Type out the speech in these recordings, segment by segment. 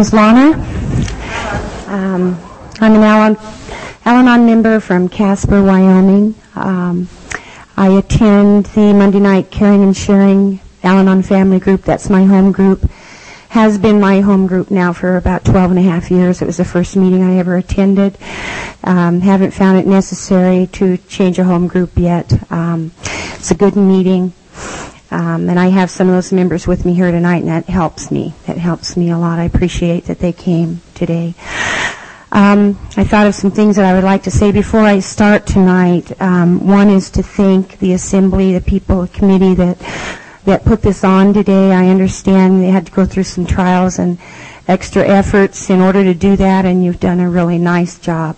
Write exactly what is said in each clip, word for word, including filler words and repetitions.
name's Lana. Um, I'm an Al- Al-Anon member from Casper, Wyoming. Um, I attend the Monday night Caring and Sharing Al-Anon family group. That's my home group. Has been my home group now for about twelve and a half years. It was the first meeting I ever attended. Um, haven't found it necessary to change a home group yet. Um, it's a good meeting. Um, and I have some of those members with me here tonight, and that helps me. That helps me a lot. I appreciate that they came today. Um, I thought of some things that I would like to say before I start tonight. Um, one is to thank the assembly, the people, the committee that that put this on today. I understand they had to go through some trials and extra efforts in order to do that, and you've done a really nice job.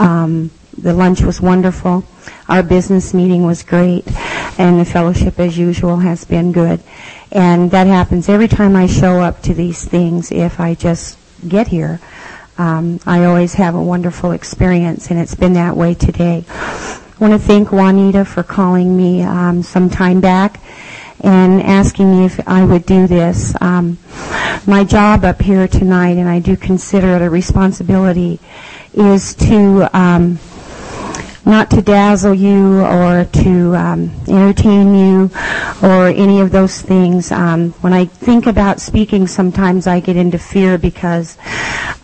Um, the lunch was wonderful. Our business meeting was great. And the fellowship, as usual, has been good. And that happens every time I show up to these things, if I just get here. Um, I always have a wonderful experience, and it's been that way today. I want to thank Juanita for calling me um, some time back and asking me if I would do this. Um, my job up here tonight, and I do consider it a responsibility, is to... Um, not to dazzle you or to um, entertain you or any of those things. Um, when I think about speaking, sometimes I get into fear because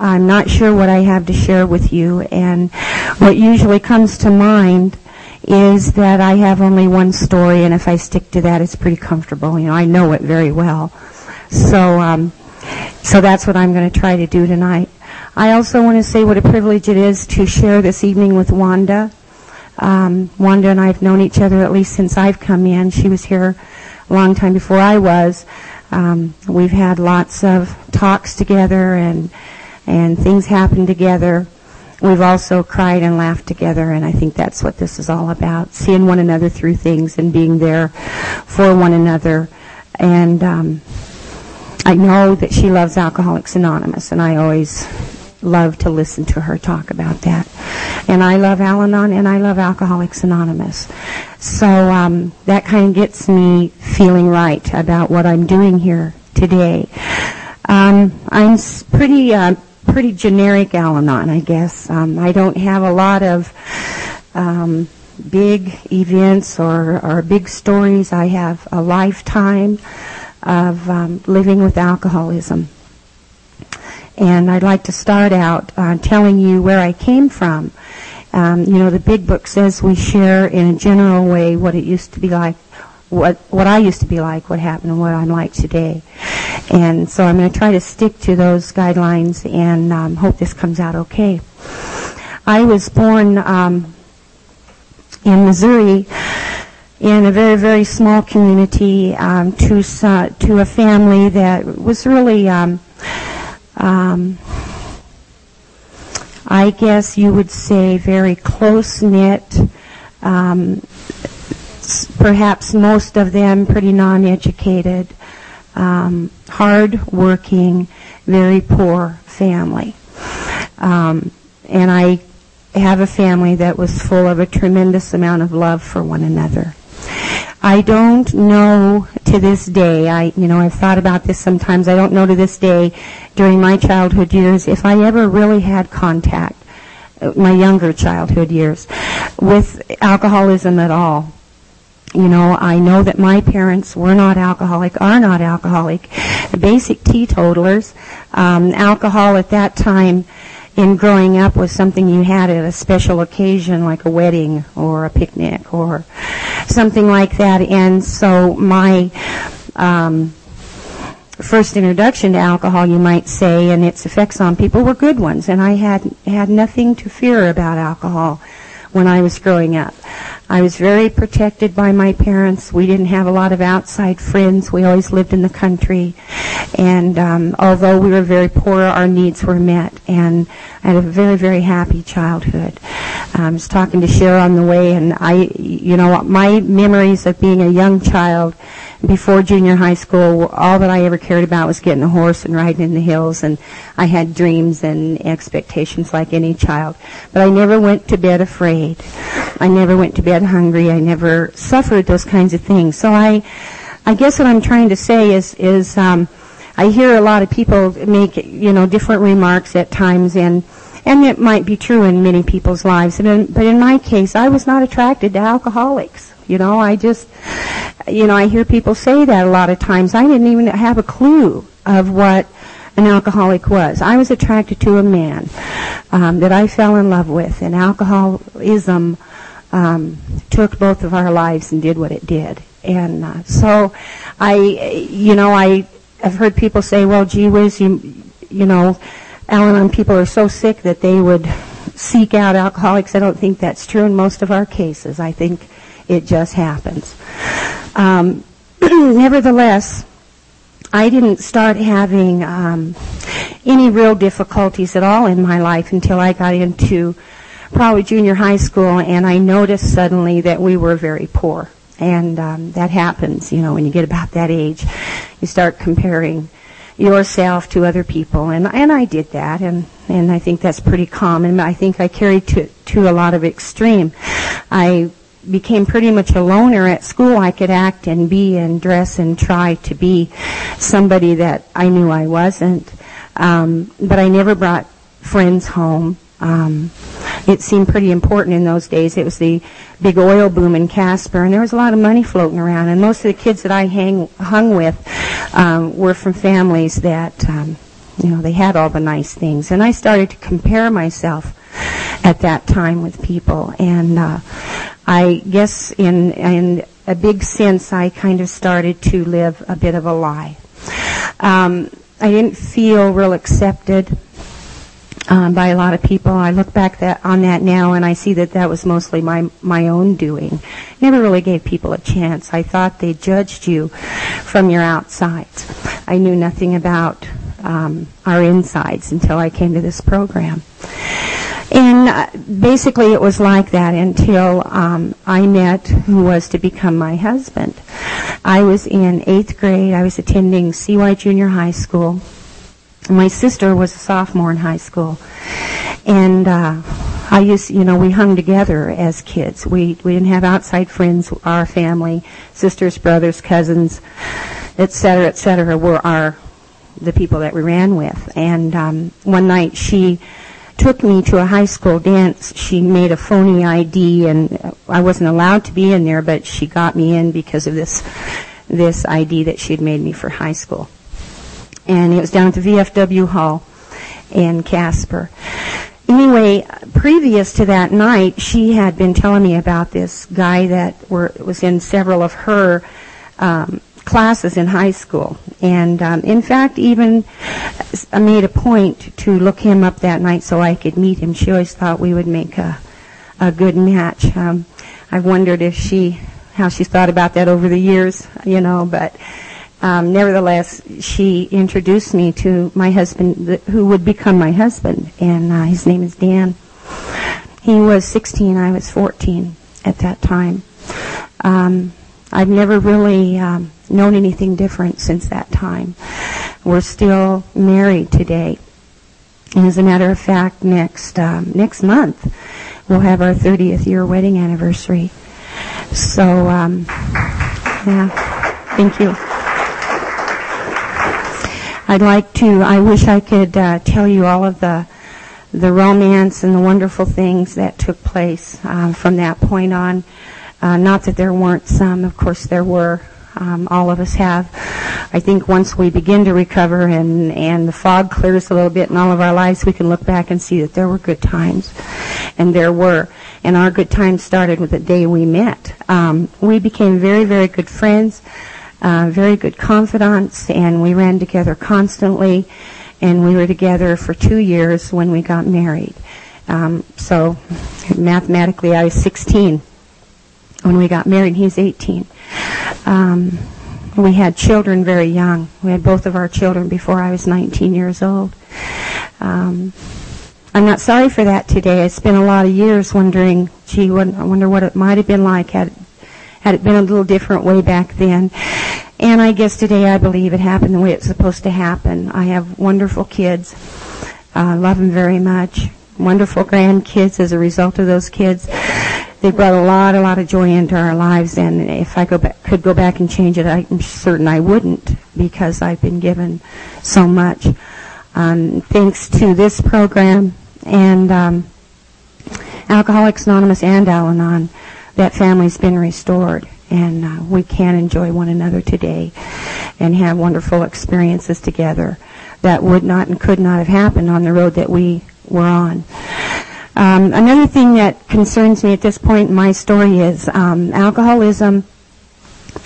I'm not sure what I have to share with you. And what usually comes to mind is that I have only one story, and if I stick to that, it's pretty comfortable. You know, I know it very well. So, um, so that's what I'm going to try to do tonight. I also want to say what a privilege it is to share this evening with Wanda. Um, Wanda and I have known each other at least since I've come in. She was here a long time before I was. Um, we've had lots of talks together and and things happen together. We've also cried and laughed together, and I think that's what this is all about, seeing one another through things and being there for one another. And um, I know that she loves Alcoholics Anonymous, and I always love to listen to her talk about that. And I love Al-Anon, and I love Alcoholics Anonymous. So um, that kind of gets me feeling right about what I'm doing here today. Um, I'm pretty uh, pretty generic Al-Anon, I guess. Um, I don't have a lot of um, big events or, or big stories. I have a lifetime of um, living with alcoholism. And I'd like to start out uh, telling you where I came from. Um, you know, the Big Book says we share in a general way what it used to be like, what what I used to be like, what happened, and what I'm like today. And so I'm going to try to stick to those guidelines and um, hope this comes out okay. I was born um, in Missouri in a very, very small community um, to uh, to a family that was really... Um, Um, I guess you would say very close-knit, um, s- perhaps most of them pretty non-educated, um, hard-working, very poor family. Um, and I have a family that was full of a tremendous amount of love for one another. I don't know to this day, I, you know, I've thought about this sometimes, I don't know to this day during my childhood years if I ever really had contact, my younger childhood years, with alcoholism at all. You know, I know that my parents were not alcoholic, are not alcoholic, basic teetotalers. Um, alcohol at that time in growing up was something you had at a special occasion like a wedding or a picnic or something like that. And so my um, first introduction to alcohol, you might say, and its effects on people were good ones. And I had had nothing to fear about alcohol when I was growing up. I was very protected by my parents. We didn't have a lot of outside friends. We always lived in the country. And um, although we were very poor, our needs were met. And I had a very, very happy childhood. I was talking to Cher on the way, and I, you know, my memories of being a young child before junior high school, all that I ever cared about was getting a horse and riding in the hills, and I had dreams and expectations like any child. But I never went to bed afraid. I never went to bed hungry. I never suffered those kinds of things. So I, I guess what I'm trying to say is, is um, I hear a lot of people make, you know, different remarks at times, and and it might be true in many people's lives. But in, but in my case, I was not attracted to alcoholics. You know, I just, you know, I hear people say that a lot of times. I didn't even have a clue of what an alcoholic was. I was attracted to a man um, that I fell in love with, and alcoholism um, took both of our lives and did what it did. And uh, so, I, you know, I have heard people say, well, gee whiz, you, you know, Al-Anon people are so sick that they would seek out alcoholics. I don't think that's true in most of our cases. I think it just happens. Um, nevertheless, I didn't start having um, any real difficulties at all in my life until I got into probably junior high school, and I noticed suddenly that we were very poor. And um, that happens, you know, when you get about that age. You start comparing yourself to other people, and and I did that, and and I think that's pretty common. I think I carried to to a lot of extreme. I became pretty much a loner at school. I could act and be and dress and try to be somebody that I knew I wasn't, um, but I never brought friends home. Um, it seemed pretty important in those days. It was the big oil boom in Casper, and there was a lot of money floating around, and most of the kids that I hang, hung with um, were from families that, um, you know, they had all the nice things. And I started to compare myself at that time with people, and uh, I guess in, in a big sense I kind of started to live a bit of a lie. Um, I didn't feel real accepted Um, by a lot of people. I look back that, on that now, and I see that that was mostly my my own doing. Never really gave people a chance. I thought they judged you from your outsides. I knew nothing about um, our insides until I came to this program. And uh, basically it was like that until um, I met who was to become my husband. I was in eighth grade. I was attending C Y Junior High School. My sister was a sophomore in high school, and uh, I used, you know, we hung together as kids. We we didn't have outside friends. Our family, sisters, brothers, cousins, et cetera, et cetera, were our the people that we ran with. And um, one night she took me to a high school dance. She made a phony I D, and I wasn't allowed to be in there, but she got me in because of this this I D that she'd made me for high school. And it was down at the V F W Hall in Casper. Anyway, previous to that night, she had been telling me about this guy that were, was in several of her um, classes in high school. And um, in fact, even I made a point to look him up that night so I could meet him. She always thought we would make a, a good match. Um, I wondered if she, how she's thought about that over the years, you know, but... Um, nevertheless, she introduced me to my husband, th- who would become my husband, and uh, his name is Dan. He was sixteen, I was fourteen at that time. Um, I've never really um, known anything different since that time. We're still married today. And as a matter of fact, next um, next month, we'll have our thirtieth year wedding anniversary. So, um, yeah, thank you. I'd like to, I wish I could uh, tell you all of the the romance and the wonderful things that took place uh, from that point on. Uh, not that there weren't some, of course there were. Um, all of us have. I think once we begin to recover and, and the fog clears a little bit in all of our lives, we can look back and see that there were good times. And there were. And our good times started with the day we met. Um, we became very, very good friends. Uh, very good confidants, and we ran together constantly, and we were together for two years when we got married. Um, so mathematically, I was sixteen when we got married, and he's eighteen. Um, we had children very young. We had both of our children before I was nineteen years old. Um, I'm not sorry for that today. I spent a lot of years wondering, gee, I wonder what it might have been like had Had it been a little different way back then. And I guess today I believe it happened the way it's supposed to happen. I have wonderful kids. I uh, love them very much. Wonderful grandkids as a result of those kids. They brought a lot, a lot of joy into our lives, and if I go back, could go back and change it, I'm certain I wouldn't, because I've been given so much, um, thanks to this program and um, Alcoholics Anonymous and Al-Anon. That family's been restored, and uh, we can enjoy one another today and have wonderful experiences together that would not and could not have happened on the road that we were on. Um, another thing that concerns me at this point in my story is um, alcoholism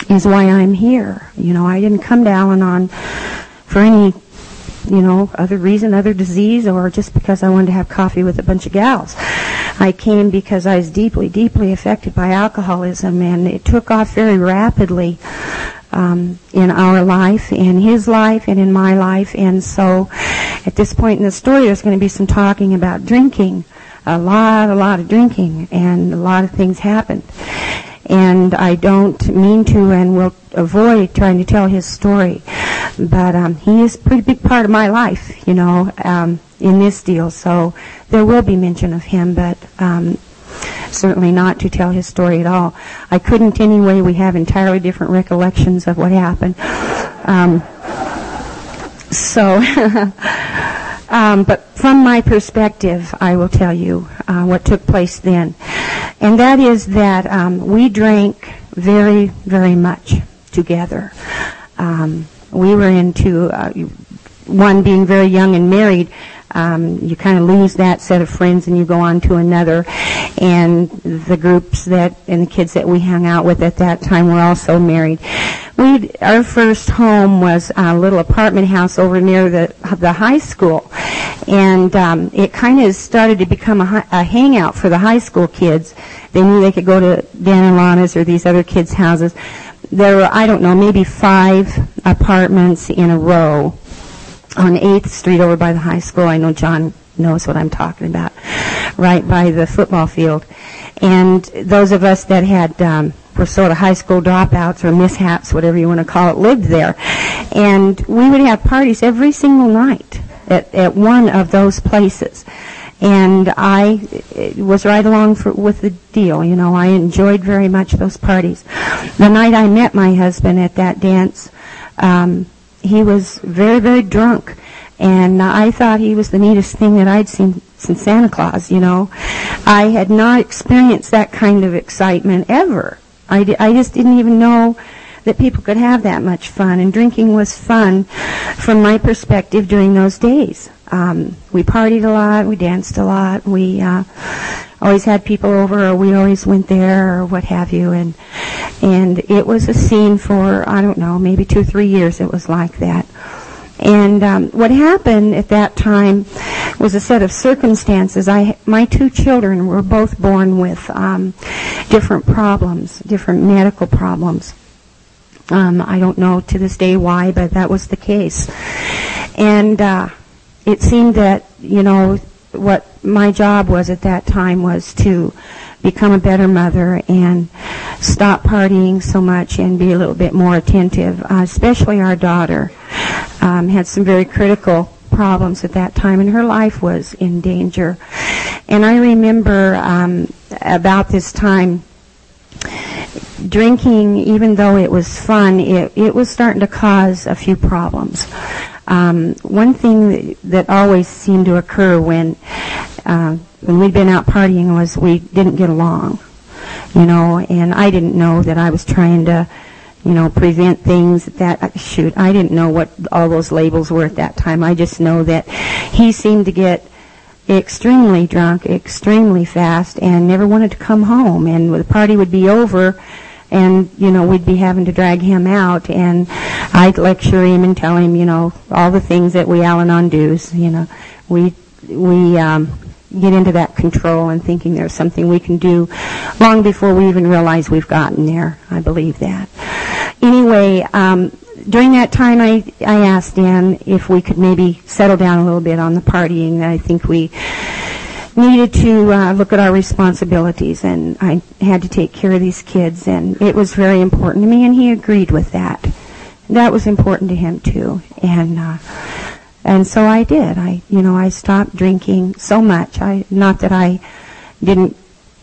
is why I'm here. You know, I didn't come to Al-Anon for any, you know, other reason, other disease, or just because I wanted to have coffee with a bunch of gals. I came because I was deeply, deeply affected by alcoholism, and it took off very rapidly um, in our life, in his life, and in my life. And so at this point in the story, there's going to be some talking about drinking. A lot, a lot of drinking, and a lot of things happened. And I don't mean to and will avoid trying to tell his story, but um, he is a pretty big part of my life, you know, um, in this deal. So there will be mention of him, but um, certainly not to tell his story at all. I couldn't anyway. We have entirely different recollections of what happened. Um, so... Um, but from my perspective, I will tell you uh, what took place then. And that is that um, we drank very, very much together. Um, we were into, uh, one being very young and married, um, you kind of lose that set of friends and you go on to another. And the groups that, and the kids that we hung out with at that time were also married. We, our first home was a little apartment house over near the the high school, and um, it kind of started to become a, a hangout for the high school kids. They knew they could go to Dan and Lana's or these other kids' houses. There were, I don't know, maybe five apartments in a row on eighth Street over by the high school. I know John knows what I'm talking about, right by the football field. And those of us that had... Um, were sort of high school dropouts or mishaps, whatever you want to call it, lived there. And we would have parties every single night at, at one of those places. And I was right along for, with the deal. You know, I enjoyed very much those parties. The night I met my husband at that dance, um, he was very, very drunk. And I thought he was the neatest thing that I'd seen since Santa Claus, you know. I had not experienced that kind of excitement ever. I, d- I just didn't even know that people could have that much fun, and drinking was fun from my perspective during those days. Um, we partied a lot, we danced a lot, we uh, always had people over, or we always went there, or what have you, and and it was a scene for, I don't know, maybe two, three years it was like that. And um, what happened at that time was a set of circumstances. I, my two children were both born with um, different problems, different medical problems. Um, I don't know to this day why, but that was the case. And uh, it seemed that, you know, what my job was at that time was to become a better mother and stop partying so much and be a little bit more attentive, uh, especially our daughter. Um, had some very critical problems at that time, and her life was in danger. And I remember um, about this time, drinking, even though it was fun, it, it was starting to cause a few problems. Um, one thing that, that always seemed to occur when uh, when we'd been out partying was we didn't get along, you know, and I didn't know that I was trying to you know, prevent things that, shoot, I didn't know what all those labels were at that time. I just know that he seemed to get extremely drunk, extremely fast, and never wanted to come home. And the party would be over, and, you know, we'd be having to drag him out, and I'd lecture him and tell him, you know, all the things that we Al-Anon do's, you know. We, we, um, get into that control and thinking there's something we can do long before we even realize we've gotten there. I believe that. Anyway, um, during that time, I, I asked Dan if we could maybe settle down a little bit on the partying. I think we needed to uh, look at our responsibilities, and I had to take care of these kids, and it was very important to me, and he agreed with that. That was important to him, too. And uh, and so I did. I, you know, I stopped drinking so much. I, not that I didn't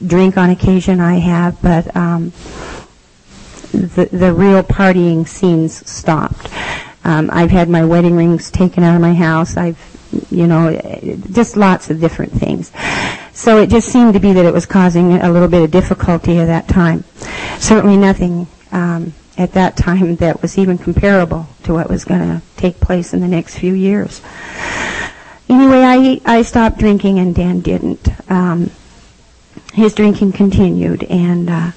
drink on occasion I have, but um, the, the real partying scenes stopped. Um, I've had my wedding rings taken out of my house. I've, you know, just lots of different things. So it just seemed to be that it was causing a little bit of difficulty at that time. Certainly nothing um, at that time that was even comparable to what was going to take place in the next few years. Anyway, I I stopped drinking and Dan didn't. Um, his drinking continued, and uh,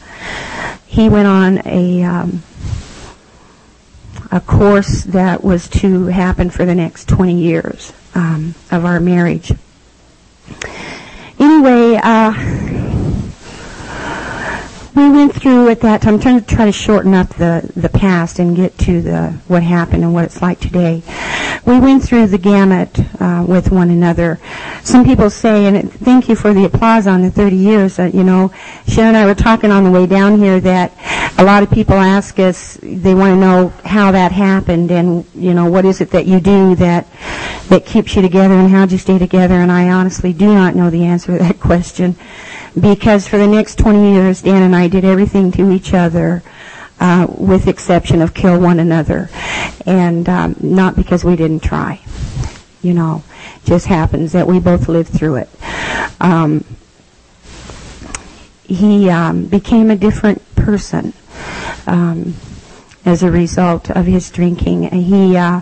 he went on a um, a course that was to happen for the next twenty years um, of our marriage. Anyway, uh, we went through at that time. I'm trying to try to shorten up the, the past and get to the what happened and what it's like today. We went through the gamut uh, with one another. Some people say, and thank you for the applause on the thirty years. Uh, you know, Sharon and I were talking on the way down here that a lot of people ask us, they want to know how that happened and, you know, what is it that you do that that keeps you together and how'd you stay together, and I honestly do not know the answer to that question, because for the next twenty years, Dan and I did everything to each other uh, with the exception of kill one another, and um, not because we didn't try. You know, just happens that we both lived through it. Um, he um, became a different person um, as a result of his drinking. He... Uh,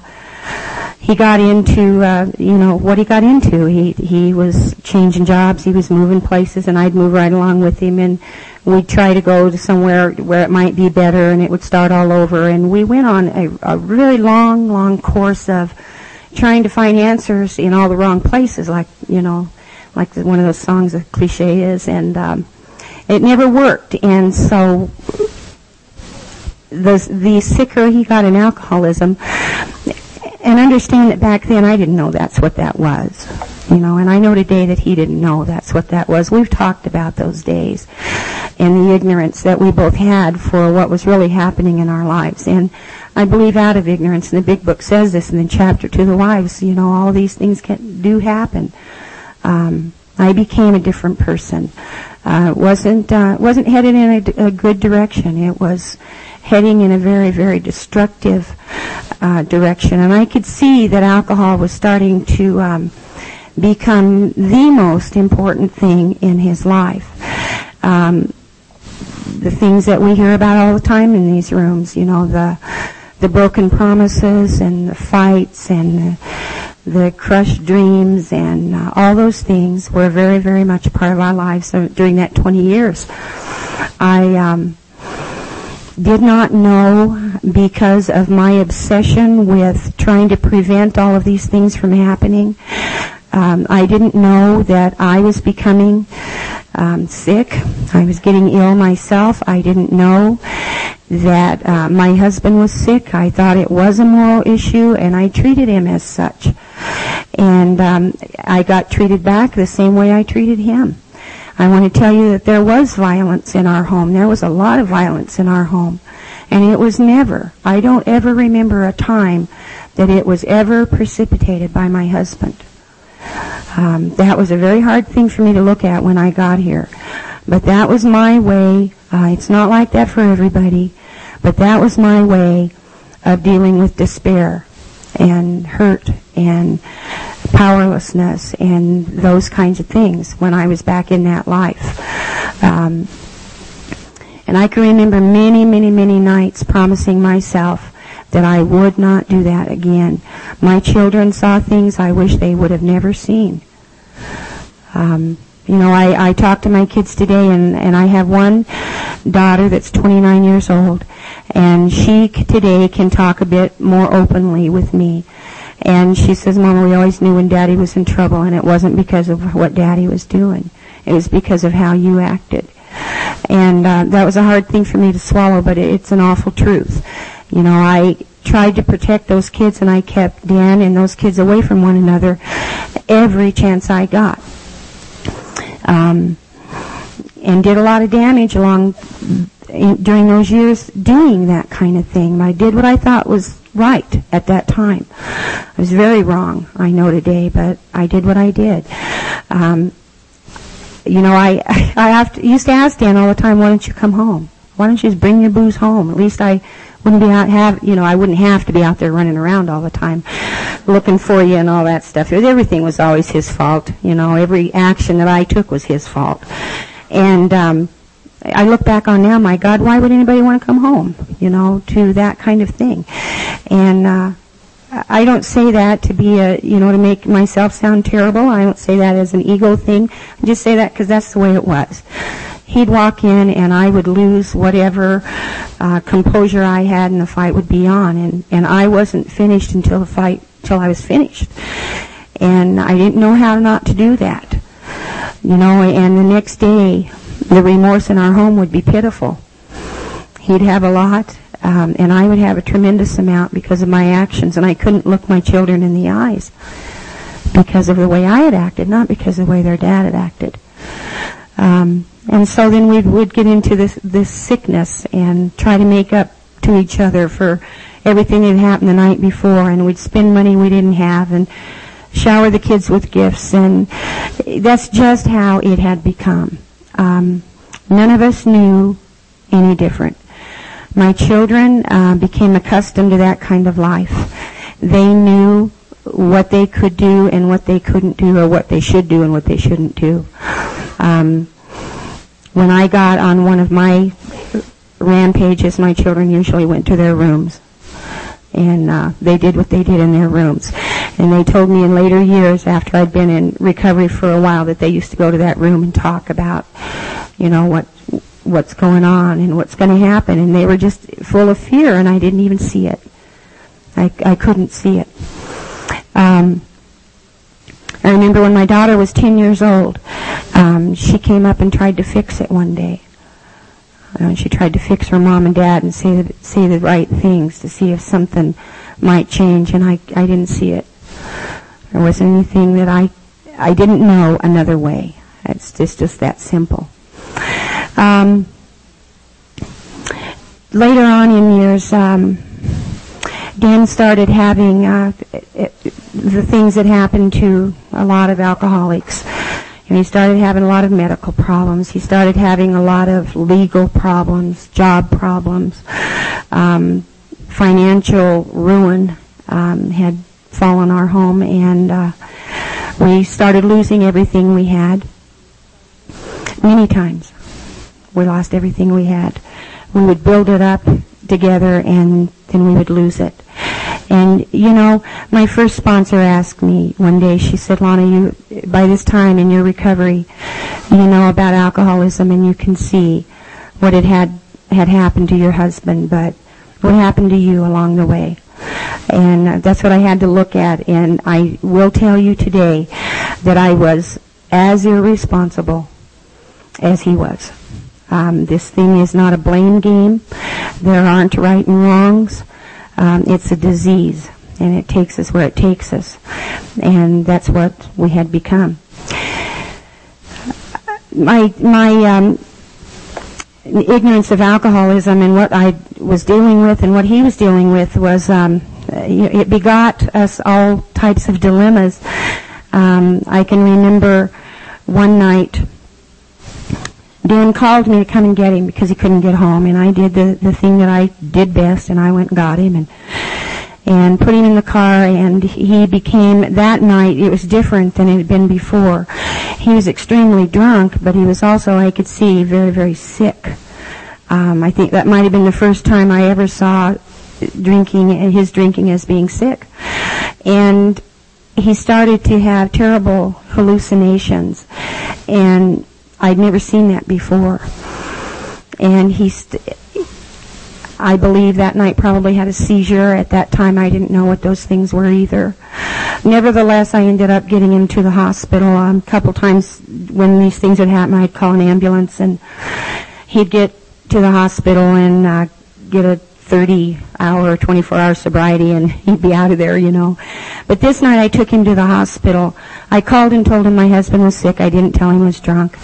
He got into, uh, you know, what he got into. He he was changing jobs. He was moving places, and I'd move right along with him. And we'd try to go to somewhere where it might be better, and it would start all over. And we went on a, a really long, long course of trying to find answers in all the wrong places, like, you know, like the, one of those songs, the cliche is. And um, it never worked. And so the, the sicker he got in alcoholism... And understand that back then I didn't know that's what that was, you know, and I know today that he didn't know that's what that was. We've talked about those days and the ignorance that we both had for what was really happening in our lives. And I believe out of ignorance, and the big book says this in the chapter to the wives, you know, all these things can, do happen. Um, I became a different person. Uh, wasn't, uh, wasn't headed in a, a good direction. It was heading in a very, very destructive uh, direction. And I could see that alcohol was starting to um, become the most important thing in his life. Um, the things that we hear about all the time in these rooms, you know, the the broken promises and the fights and the, the crushed dreams and uh, all those things were very, very much a part of our lives during that twenty years. I... Um, did not know, because of my obsession with trying to prevent all of these things from happening. Um, I didn't know that I was becoming um, sick. I was getting ill myself. I didn't know that uh, my husband was sick. I thought it was a moral issue, and I treated him as such. And um, I got treated back the same way I treated him. I want to tell you that there was violence in our home. There was a lot of violence in our home. And it was never, I don't ever remember a time that it was ever precipitated by my husband. Um, that was a very hard thing for me to look at when I got here. But that was my way. Uh, it's not like that for everybody. But that was my way of dealing with despair and hurt and powerlessness and those kinds of things when I was back in that life. Um, and I can remember many, many, many nights promising myself that I would not do that again. My children saw things I wish they would have never seen. Um, you know, I, I talk to my kids today, and, and I have one daughter that's twenty-nine years old, and she today can talk a bit more openly with me. And she says, Mama, we always knew when Daddy was in trouble, and it wasn't because of what Daddy was doing. It was because of how you acted. And uh, that was a hard thing for me to swallow, but it's an awful truth. You know, I tried to protect those kids, and I kept Dan and those kids away from one another every chance I got. Um, and did a lot of damage along during those years doing that kind of thing. I did what I thought was right at that time. I was very wrong, I know today, but I did what I did. Um, you know, I I have to, used to ask Dan all the time, why don't you come home? Why don't you just bring your booze home? At least I wouldn't be out have you know I wouldn't have to be out there running around all the time, looking for you and all that stuff. It was, everything was always his fault. You know, every action that I took was his fault. And um, I look back on now, my God, why would anybody want to come home? You know, to that kind of thing. And uh, I don't say that to be a you know to make myself sound terrible. I don't say that as an ego thing. I just say that because that's the way it was. He'd walk in, and I would lose whatever uh, composure I had, and the fight would be on. And, and I wasn't finished until the fight, till I was finished. And I didn't know how not to do that, you know. And the next day, the remorse in our home would be pitiful. He'd have a lot, um, and I would have a tremendous amount because of my actions. And I couldn't look my children in the eyes because of the way I had acted, not because of the way their dad had acted. Um, and so then we would get into this this sickness and try to make up to each other for everything that happened the night before, and we'd spend money we didn't have and shower the kids with gifts, and that's just how it had become. Um, none of us knew any different. My children uh, became accustomed to that kind of life. They knew what they could do and what they couldn't do, or what they should do and what they shouldn't do. Um, when I got on one of my rampages, my children usually went to their rooms, and uh, they did what they did in their rooms. And they told me in later years, after I'd been in recovery for a while, that they used to go to that room and talk about, you know, what what's going on and what's going to happen. And they were just full of fear, and I didn't even see it. I, I couldn't see it. Um, I remember when my daughter was ten years old, um, she came up and tried to fix it one day. Uh, she tried to fix her mom and dad and say the, say the right things to see if something might change, and I, I didn't see it. There wasn't anything that I, I didn't know another way. It's just, just that simple. Um, later on in years, um, Dan started having uh, the things that happen to a lot of alcoholics. And he started having a lot of medical problems. He started having a lot of legal problems, job problems, um, financial ruin um, had fallen our home, and uh, we started losing everything we had. Many times, we lost everything we had. We would build it up together, and then we would lose it. And, you know, my first sponsor asked me one day, she said, Lana, you, by this time in your recovery, you know about alcoholism and you can see what it had, had happened to your husband, but what happened to you along the way? And that's what I had to look at. And I will tell you today that I was as irresponsible as he was. Um, this thing is not a blame game. There aren't right and wrongs. Um, it's a disease, and it takes us where it takes us, and that's what we had become. My my um, ignorance of alcoholism and what I was dealing with and what he was dealing with was um, it begot us all types of dilemmas. Um, I can remember one night, Dan called me to come and get him because he couldn't get home, and I did the, the thing that I did best, and I went and got him and and put him in the car, and he became, that night, it was different than it had been before. He was extremely drunk, but he was also, I could see, very, very sick. Um, I think that might have been the first time I ever saw drinking, his drinking as being sick. And he started to have terrible hallucinations, and I'd never seen that before. And he, st- I believe that night probably had a seizure. At that time, I didn't know what those things were either. Nevertheless, I ended up getting him to the hospital. Um, a couple times when these things would happen, I'd call an ambulance, and he'd get to the hospital and uh, get a thirty-hour, twenty-four-hour sobriety, and he'd be out of there, you know. But this night I took him to the hospital. I called and told him my husband was sick. I didn't tell him he was drunk,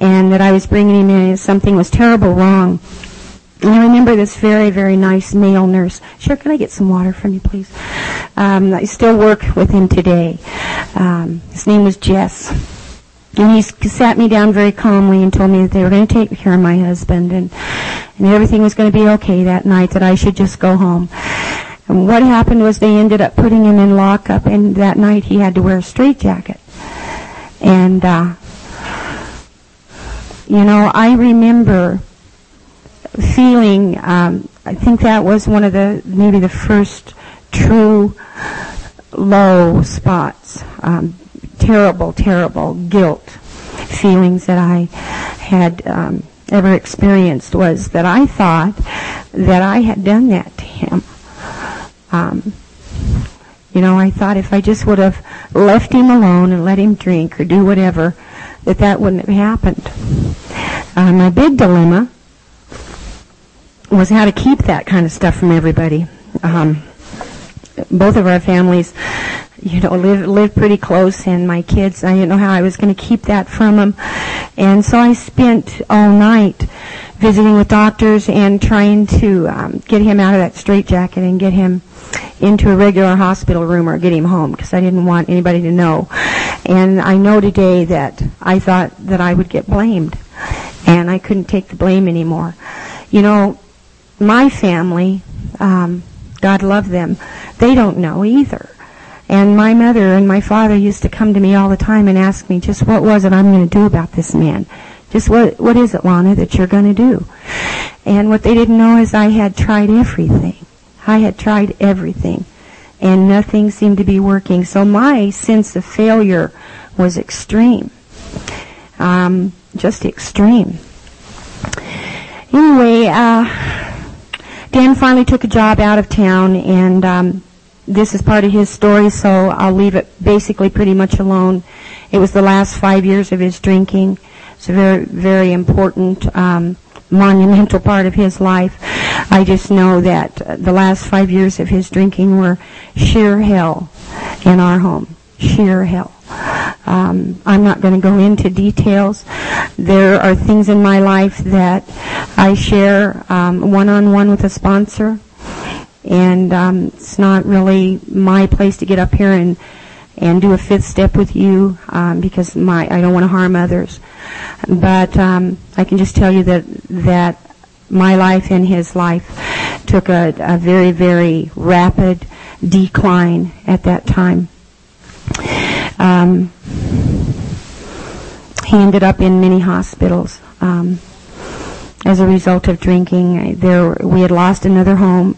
and that I was bringing him in, and something was terrible wrong. And I remember this very, very nice male nurse. Sure, can I get some water from you, please? Um, I still work with him today. Um, his name was Jess. And he sat me down very calmly and told me that they were going to take care of my husband and, and everything was going to be okay that night, that I should just go home. And what happened was they ended up putting him in lockup, and that night he had to wear a straitjacket. And, uh, you know, I remember feeling, um, I think that was one of the, maybe the first true low spots, um, terrible, terrible guilt feelings that I had um, ever experienced, was that I thought that I had done that to him. Um, you know, I thought if I just would have left him alone and let him drink or do whatever, that that wouldn't have happened. Uh, my big dilemma was how to keep that kind of stuff from everybody. Um, both of our families, you know, live live pretty close, and my kids, I didn't know how I was going to keep that from them. And so I spent all night visiting with doctors and trying to um, get him out of that straitjacket and get him into a regular hospital room or get him home, because I didn't want anybody to know. And I know today that I thought that I would get blamed, and I couldn't take the blame anymore. You know, my family, um, God love them, they don't know either. And my mother and my father used to come to me all the time and ask me, just what was it I'm going to do about this man? Just what what is it, Lana, that you're going to do? And what they didn't know is I had tried everything. I had tried everything. And nothing seemed to be working. So my sense of failure was extreme. Um, just extreme. Anyway, uh, Dan finally took a job out of town, and um, this is part of his story, so I'll leave it basically pretty much alone. It was the last five years of his drinking. It's a very, very important, um, monumental part of his life. I just know that the last five years of his drinking were sheer hell in our home. Sheer hell. Um, I'm not going to go into details. There are things in my life that I share um, one-on-one with a sponsor. And um, it's not really my place to get up here and, and do a fifth step with you um, because my I don't want to harm others. But um, I can just tell you that that my life and his life took a, a very, very rapid decline at that time. Um, he ended up in many hospitals. Um, as a result of drinking, there we had lost another home.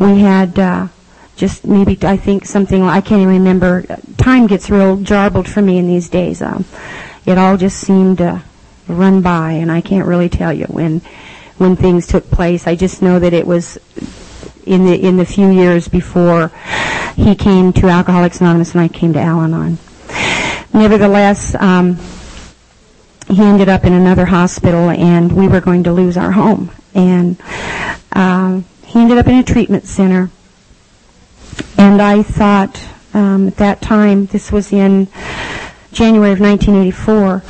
We had uh, just maybe, I think, something, I can't even remember. Time gets real jarbled for me in these days. Um, it all just seemed to run by, and I can't really tell you when when things took place. I just know that it was in the in the few years before he came to Alcoholics Anonymous and I came to Al-Anon. Nevertheless, um, he ended up in another hospital, and we were going to lose our home. And um, he ended up in a treatment center, and I thought um, at that time, this was in January of nineteen eighty-four,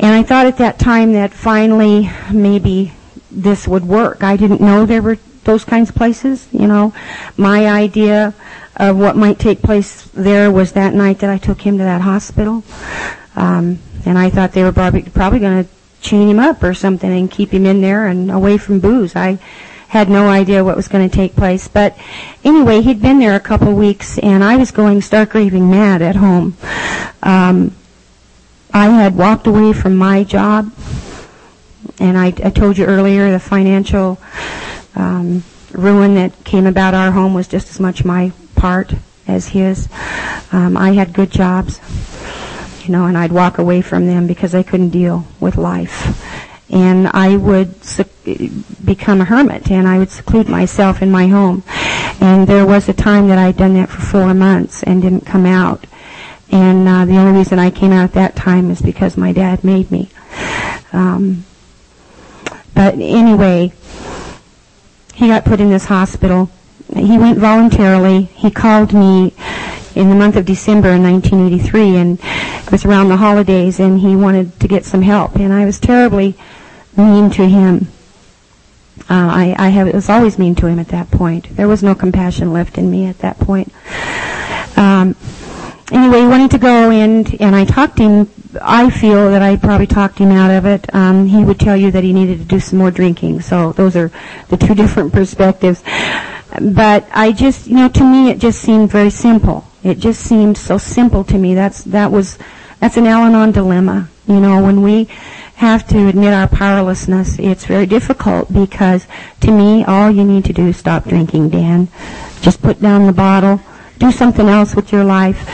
and I thought at that time that finally maybe this would work. I didn't know there were those kinds of places, you know. My idea of what might take place there was that night that I took him to that hospital, um, and I thought they were probably, probably going to chain him up or something and keep him in there and away from booze. I had no idea what was going to take place. But anyway, he'd been there a couple weeks, and I was going stark raving mad at home. Um, I had walked away from my job, and I, I told you earlier the financial um, ruin that came about our home was just as much my part as his. Um, I had good jobs, you know, and I'd walk away from them because I couldn't deal with life. And I would sec- become a hermit, and I would seclude myself in my home. And there was a time that I'd done that for four months and didn't come out. And uh, the only reason I came out at that time is because my dad made me. Um, but anyway, he got put in this hospital. He went voluntarily. He called me in the month of December in nineteen eighty-three, and it was around the holidays, and he wanted to get some help, and I was terribly mean to him. Uh, I, I have, was always mean to him at that point. There was no compassion left in me at that point. Um, anyway, he wanted to go, and, and I talked him. I feel that I probably talked him out of it. Um, he would tell you that he needed to do some more drinking. So those are the two different perspectives. But I just, you know, to me it just seemed very simple. It just seemed so simple to me. That's that was that's an Al-Anon dilemma. You know, when we have to admit our powerlessness, it's very difficult because, to me, all you need to do is stop drinking, Dan. Just put down the bottle. Do something else with your life.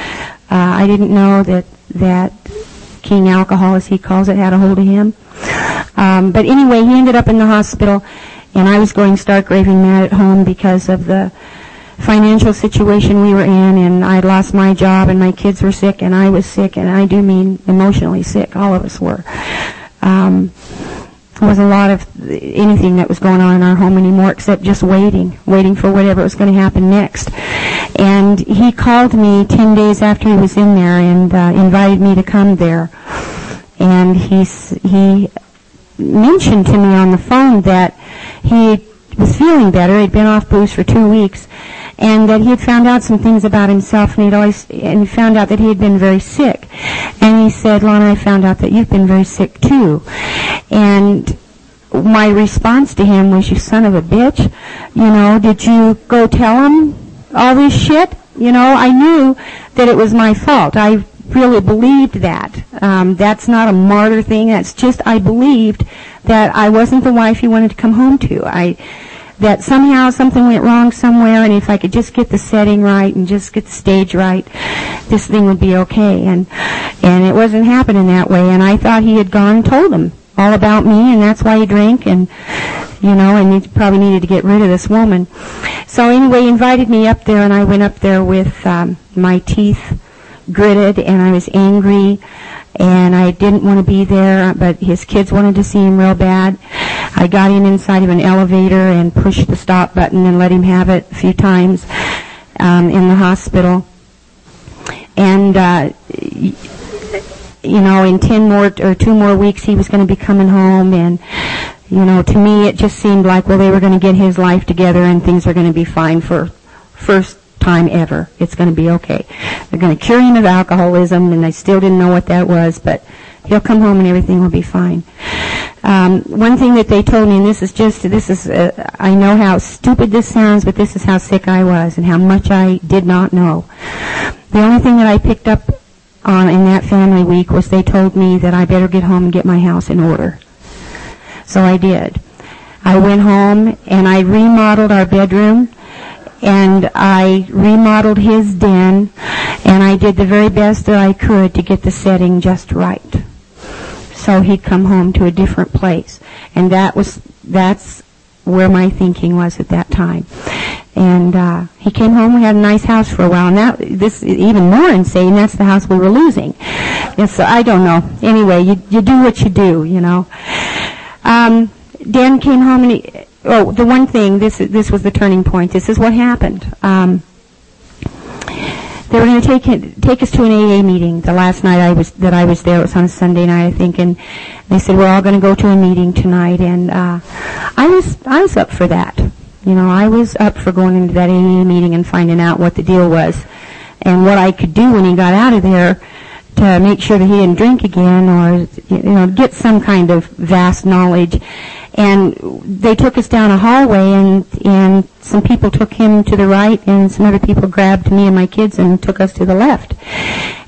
Uh, I didn't know that that King Alcohol, as he calls it, had a hold of him. Um, but anyway, he ended up in the hospital, and I was going stark raving mad at home because of the financial situation we were in, and I lost my job, and my kids were sick, and I was sick, and I do mean emotionally sick. All of us were. Um, there was a lot of anything that was going on in our home anymore except just waiting, waiting for whatever was going to happen next. And he called me ten days after he was in there and uh, invited me to come there. And he he mentioned to me on the phone that he was feeling better. He'd been off booze for two weeks, and that he had found out some things about himself. And he'd always and he found out that he had been very sick. And he said, "Lana, I found out that you've been very sick too." And my response to him was, "You son of a bitch! You know, did you go tell him all this shit?" You know, I knew that it was my fault. I really believed that. Um, that's not a martyr thing. That's just, I believed that I wasn't the wife he wanted to come home to. I, that somehow something went wrong somewhere, and if I could just get the setting right and just get the stage right, this thing would be okay. And, and it wasn't happening that way. And I thought he had gone and told him all about me, and that's why he drank, and, you know, and he probably needed to get rid of this woman. So anyway, he invited me up there, and I went up there with um, my teeth gritted, and I was angry, and I didn't want to be there, but his kids wanted to see him real bad. I got him inside of an elevator and pushed the stop button and let him have it a few times um, in the hospital. And uh, you know, in ten more t- or two more weeks, he was going to be coming home, and you know, to me, it just seemed like, well, they were going to get his life together, and things are going to be fine for first time ever. It's going to be okay. They're going to cure him of alcoholism, and I still didn't know what that was, but he'll come home, and everything will be fine. Um, one thing that they told me, and this is just, this is, uh, I know how stupid this sounds, but this is how sick I was, and how much I did not know. The only thing that I picked up on in that family week was they told me that I better get home and get my house in order. So I did. I went home and I remodeled our bedroom, and I remodeled his den, and I did the very best that I could to get the setting just right, so he'd come home to a different place. And that was that's where my thinking was at that time. And uh, he came home. We had a nice house for a while, and that this is even more insane. That's the house we were losing. And so I don't know. Anyway, you you do what you do, you know. Um, Dan came home, and he, oh, the one thing, this this was the turning point. This is what happened. Um, they were going to take take us to an A A meeting. The last night I was that I was there, it was on a Sunday night, I think, and they said, we're all going to go to a meeting tonight, and uh, I was I was up for that. You know, I was up for going into that A A meeting and finding out what the deal was, and what I could do when he got out of there to make sure that he didn't drink again, or, you know, get some kind of vast knowledge. And they took us down a hallway, and and some people took him to the right, and some other people grabbed me and my kids and took us to the left.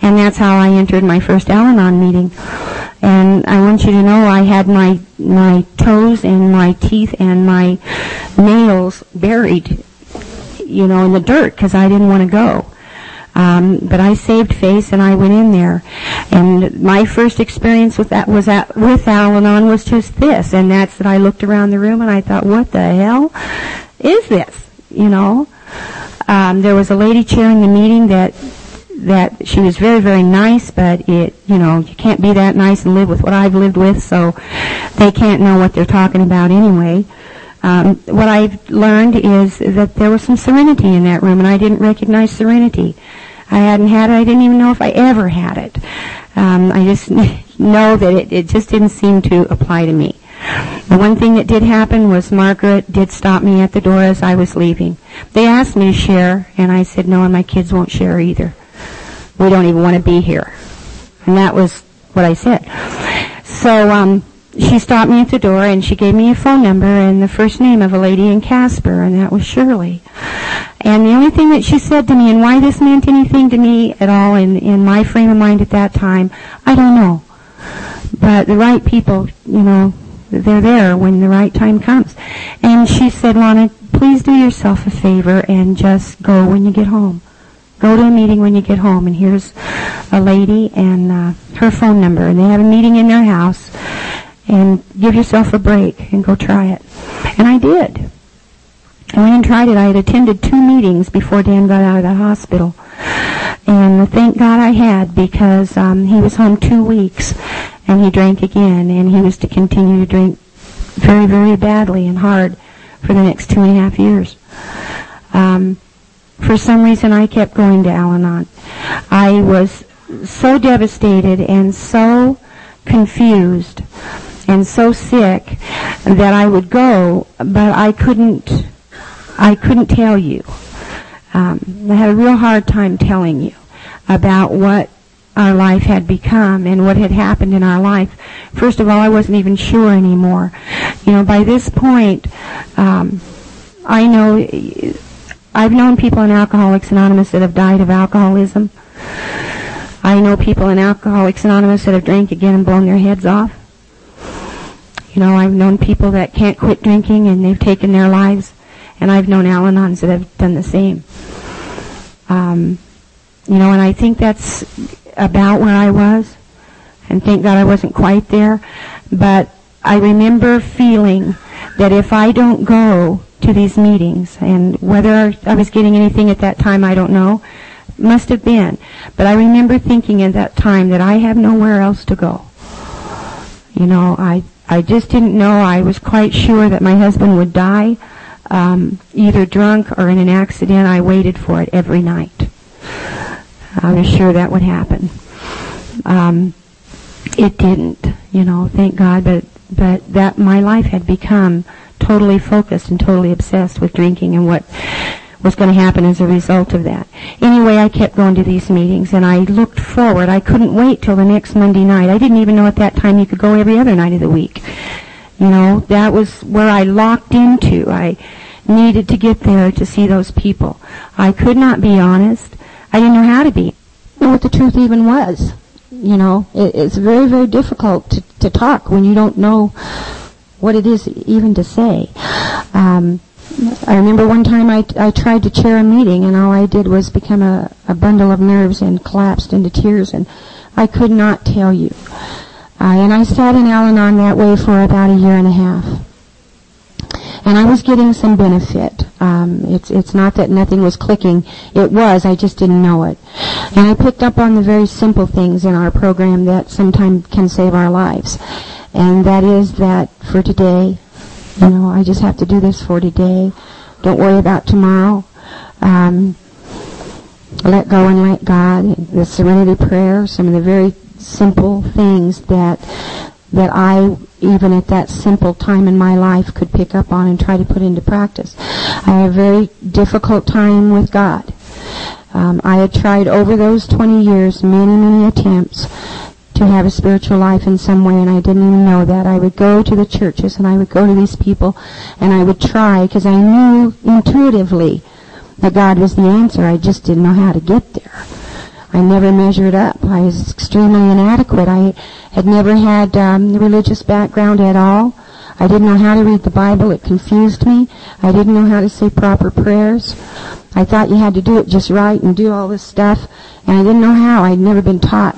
And that's how I entered my first Al-Anon meeting. And I want you to know I had my my toes and my teeth and my nails buried, you know, in the dirt, because I didn't want to go. Um, but I saved face, and I went in there. And my first experience with that was at, with Al-Anon was just this, and that's that I looked around the room and I thought, what the hell is this? You know, um, there was a lady chairing the meeting that that she was very, very nice, but it, you know, you can't be that nice and live with what I've lived with, so they can't know what they're talking about anyway. Um, what I've learned is that there was some serenity in that room, and I didn't recognize serenity. I hadn't had it. I didn't even know if I ever had it. Um, I just know that it, it just didn't seem to apply to me. The one thing that did happen was Margaret did stop me at the door as I was leaving. They asked me to share, and I said no, and my kids won't share either. we don't even want to be here. And that was what I said. So um, she stopped me at the door, and she gave me a phone number and the first name of a lady in Casper, and that was Shirley. And the only thing that she said to me, and why this meant anything to me at all in, in my frame of mind at that time, I don't know. But the right people, you know, they're there when the right time comes. And she said, Lana, please do yourself a favor and just go when you get home. Go to a meeting when you get home. And here's a lady and uh, her phone number. And they have a meeting in their house. And give yourself a break and go try it. And I did. I went and tried it. I had attended two meetings before Dan got out of the hospital. And thank God I had, because um, he was home two weeks. And he drank again, and he was to continue to drink very, very badly and hard for the next two and a half years. Um, for some reason, I kept going to Al-Anon. I was so devastated and so confused and so sick that I would go, but I couldn't. I couldn't tell you. Um, I had a real hard time telling you about what our life had become and what had happened in our life. First of all, I wasn't even sure anymore. You know, by this point, um, I know, I've known people in Alcoholics Anonymous that have died of alcoholism. I know people in Alcoholics Anonymous that have drank again and blown their heads off. You know, I've known people that can't quit drinking and they've taken their lives. And I've known Al-Anons that have done the same. Um, you know, and I think that's about where I was, and thank God I wasn't quite there, but I remember feeling that if I don't go to these meetings, and whether I was getting anything at that time, I don't know, must have been, but I remember thinking at that time that I have nowhere else to go. You know, I, I just didn't know. I was quite sure that my husband would die, um, either drunk or in an accident. I waited for it every night. I was sure that would happen. Um, it didn't, you know, thank God, but but that my life had become totally focused and totally obsessed with drinking and what was going to happen as a result of that. Anyway, I kept going to these meetings, and I looked forward. I couldn't wait till the next Monday night. I didn't even know at that time you could go every other night of the week. You know, that was where I locked into. I needed to get there to see those people. I could not be honest. I didn't know how to be. I didn't know what the truth even was. You know, it, it's very, very difficult to, to talk when you don't know what it is even to say. Um, I remember one time I, I tried to chair a meeting, and all I did was become a, a bundle of nerves and collapsed into tears, and I could not tell you. Uh, and I sat in Al-Anon that way for about a year and a half. And I was getting some benefit. Um, it's it's not that nothing was clicking. It was. I just didn't know it. And I picked up on the very simple things in our program that sometimes can save our lives. And that is that for today, you know, I just have to do this for today. Don't worry about tomorrow. Um, let go and let God. The serenity prayer. Some of the very simple things that that I, even at that simple time in my life, could pick up on and try to put into practice. I had a very difficult time with God. Um, I had tried over those twenty years, many, many attempts to have a spiritual life in some way, and I didn't even know that. I would go to the churches, and I would go to these people, and I would try, because I knew intuitively that God was the answer. I just didn't know how to get there. I never measured up. I was extremely inadequate. I had never had um, the religious background at all. I didn't know how to read the Bible. It confused me. I didn't know how to say proper prayers. I thought you had to do it just right and do all this stuff, and I didn't know how. I'd never been taught,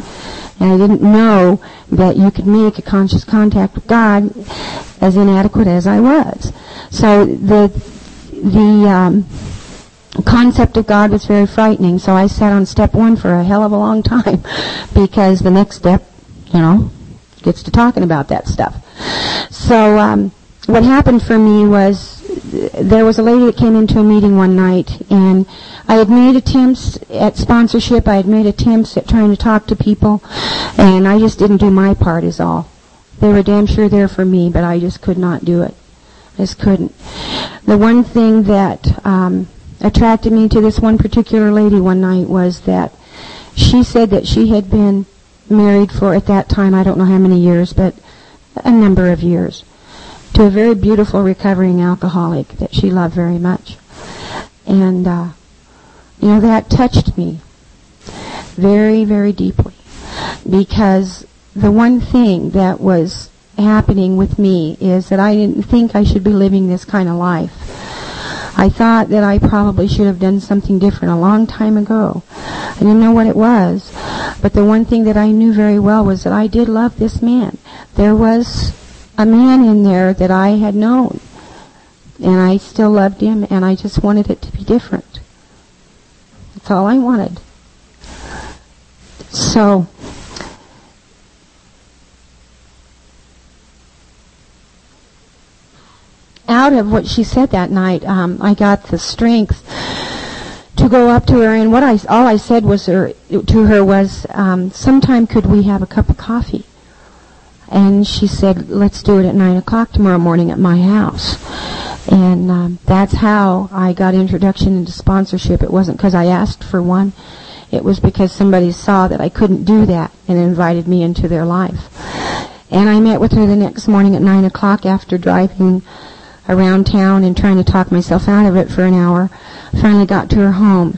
and I didn't know that you could make a conscious contact with God, as inadequate as I was. So the the um, concept of God was very frightening, so I sat on step one for a hell of a long time, because the next step, you know, gets to talking about that stuff. So um, what happened for me was there was a lady that came into a meeting one night, and I had made attempts at sponsorship, I had made attempts at trying to talk to people, and I just didn't do my part is all. They were damn sure there for me, but I just could not do it. I just couldn't. The one thing that Um, attracted me to this one particular lady one night was that she said that she had been married for, at that time, I don't know how many years, but a number of years, to a very beautiful recovering alcoholic that she loved very much. And, uh, you know, that touched me very, very deeply, because the one thing that was happening with me is that I didn't think I should be living this kind of life. I thought that I probably should have done something different a long time ago. I didn't know what it was, but the one thing that I knew very well was that I did love this man. There was a man in there that I had known, and I still loved him, and I just wanted it to be different. That's all I wanted. So, out of what she said that night, um, I got the strength to go up to her, and what I all I said was her, to her was, um, "Sometime could we have a cup of coffee?" And she said, "Let's do it at nine o'clock tomorrow morning at my house." And um, that's how I got introduction into sponsorship. It wasn't because I asked for one; it was because somebody saw that I couldn't do that and invited me into their life. And I met with her the next morning at nine o'clock after driving around town and trying to talk myself out of it for an hour. Finally got to her home.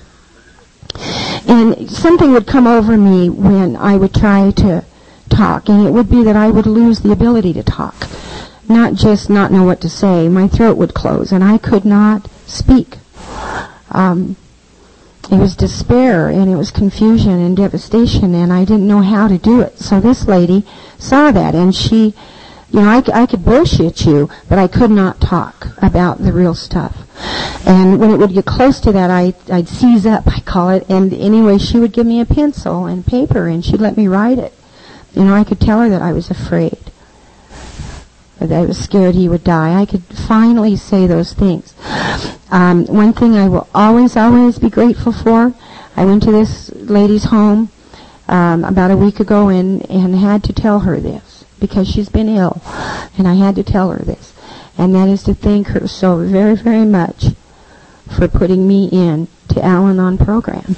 And something would come over me when I would try to talk, and it would be that I would lose the ability to talk, not just not know what to say. My throat would close, and I could not speak. Um, it was despair, and it was confusion and devastation, and I didn't know how to do it. So this lady saw that, and she... You know, I, I could bullshit you, but I could not talk about the real stuff. And when it would get close to that, I, I'd seize up, I call it. And anyway, she would give me a pencil and paper, and she'd let me write it. You know, I could tell her that I was afraid, that I was scared he would die. I could finally say those things. Um, one thing I will always, always be grateful for, I went to this lady's home um, about a week ago and, and had to tell her this, because she's been ill, and I had to tell her this, and that is to thank her so very, very much for putting me in to Al-Anon program.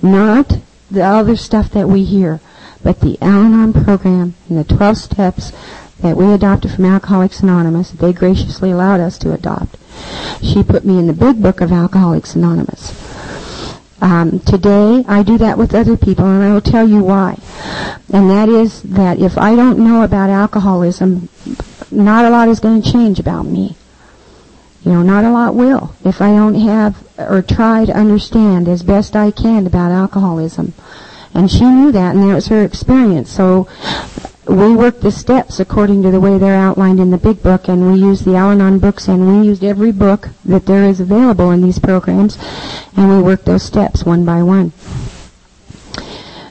Not the other stuff that we hear, but the Al-Anon program and the twelve steps that we adopted from Alcoholics Anonymous, that they graciously allowed us to adopt. She put me in the big book of Alcoholics Anonymous. Um, today, I do that with other people, and I will tell you why. And that is that if I don't know about alcoholism, not a lot is going to change about me. You know, not a lot will, if I don't have or try to understand as best I can about alcoholism. And she knew that, and that was her experience. So we worked the steps according to the way they're outlined in the big book, and we used the Al-Anon books, and we used every book that there is available in these programs, and we worked those steps one by one.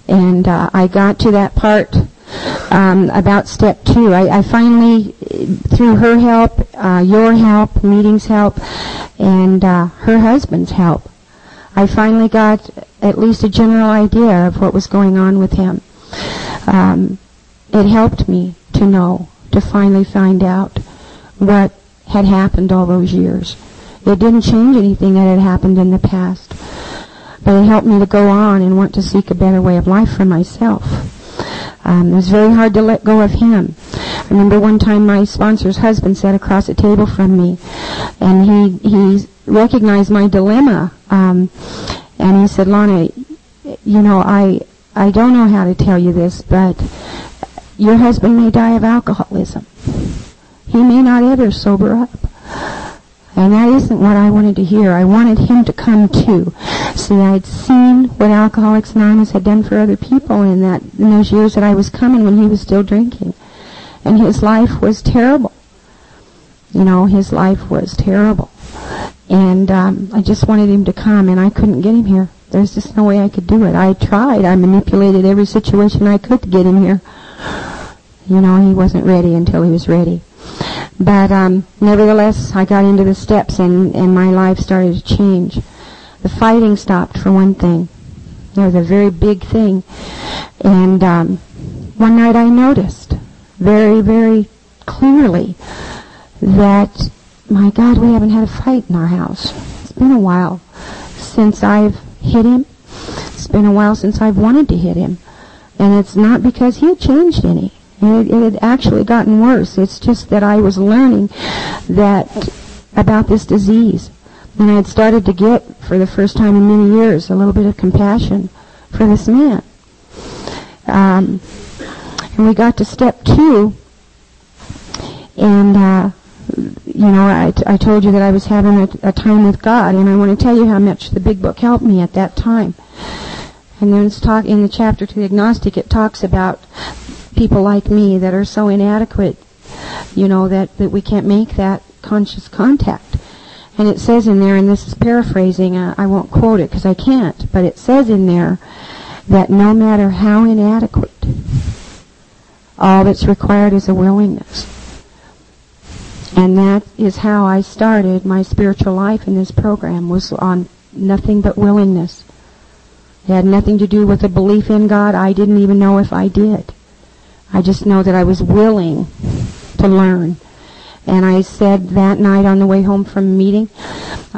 And uh, I got to that part um, about step two. I, I finally, through her help, uh, your help, meetings help, and uh, her husband's help, I finally got at least a general idea of what was going on with him. Um, It helped me to know, to finally find out what had happened all those years. It didn't change anything that had happened in the past, but it helped me to go on and want to seek a better way of life for myself. Um, it was very hard to let go of him. I remember one time my sponsor's husband sat across the table from me, and he he recognized my dilemma, um, and he said, "Lana, you know, I I don't know how to tell you this, but your husband may die of alcoholism. He may not ever sober up." And that isn't what I wanted to hear. I wanted him to come to. See, I'd seen what Alcoholics Anonymous had done for other people in that in those years that I was coming, when he was still drinking. And his life was terrible. You know, his life was terrible. And um, I just wanted him to come, and I couldn't get him here. There's just no way I could do it. I tried. I manipulated every situation I could to get him here. You know, he wasn't ready until he was ready. But um, nevertheless, I got into the steps, and, and my life started to change. The fighting stopped, for one thing. It was a very big thing. And um, one night I noticed very, very clearly that, my God, we haven't had a fight in our house. It's been a while since I've hit him. been a while since I've wanted to hit him. And it's not because he had changed any. It, it had actually gotten worse. It's just that I was learning that about this disease. And I had started to get, for the first time in many years, a little bit of compassion for this man. Um, and we got to step two, and, uh, you know, I, t- I told you that I was having a, a time with God, and I want to tell you how much the Big Book helped me at that time. And then it's talk in the chapter to the agnostic, it talks about people like me that are so inadequate, you know, that, that we can't make that conscious contact. And it says in there, and this is paraphrasing, uh, I won't quote it because I can't, but it says in there that no matter how inadequate, all that's required is a willingness. And that is how I started my spiritual life in this program, was on nothing but willingness. It had nothing to do with a belief in God. I didn't even know if I did. I just know that I was willing to learn. And I said that night on the way home from a meeting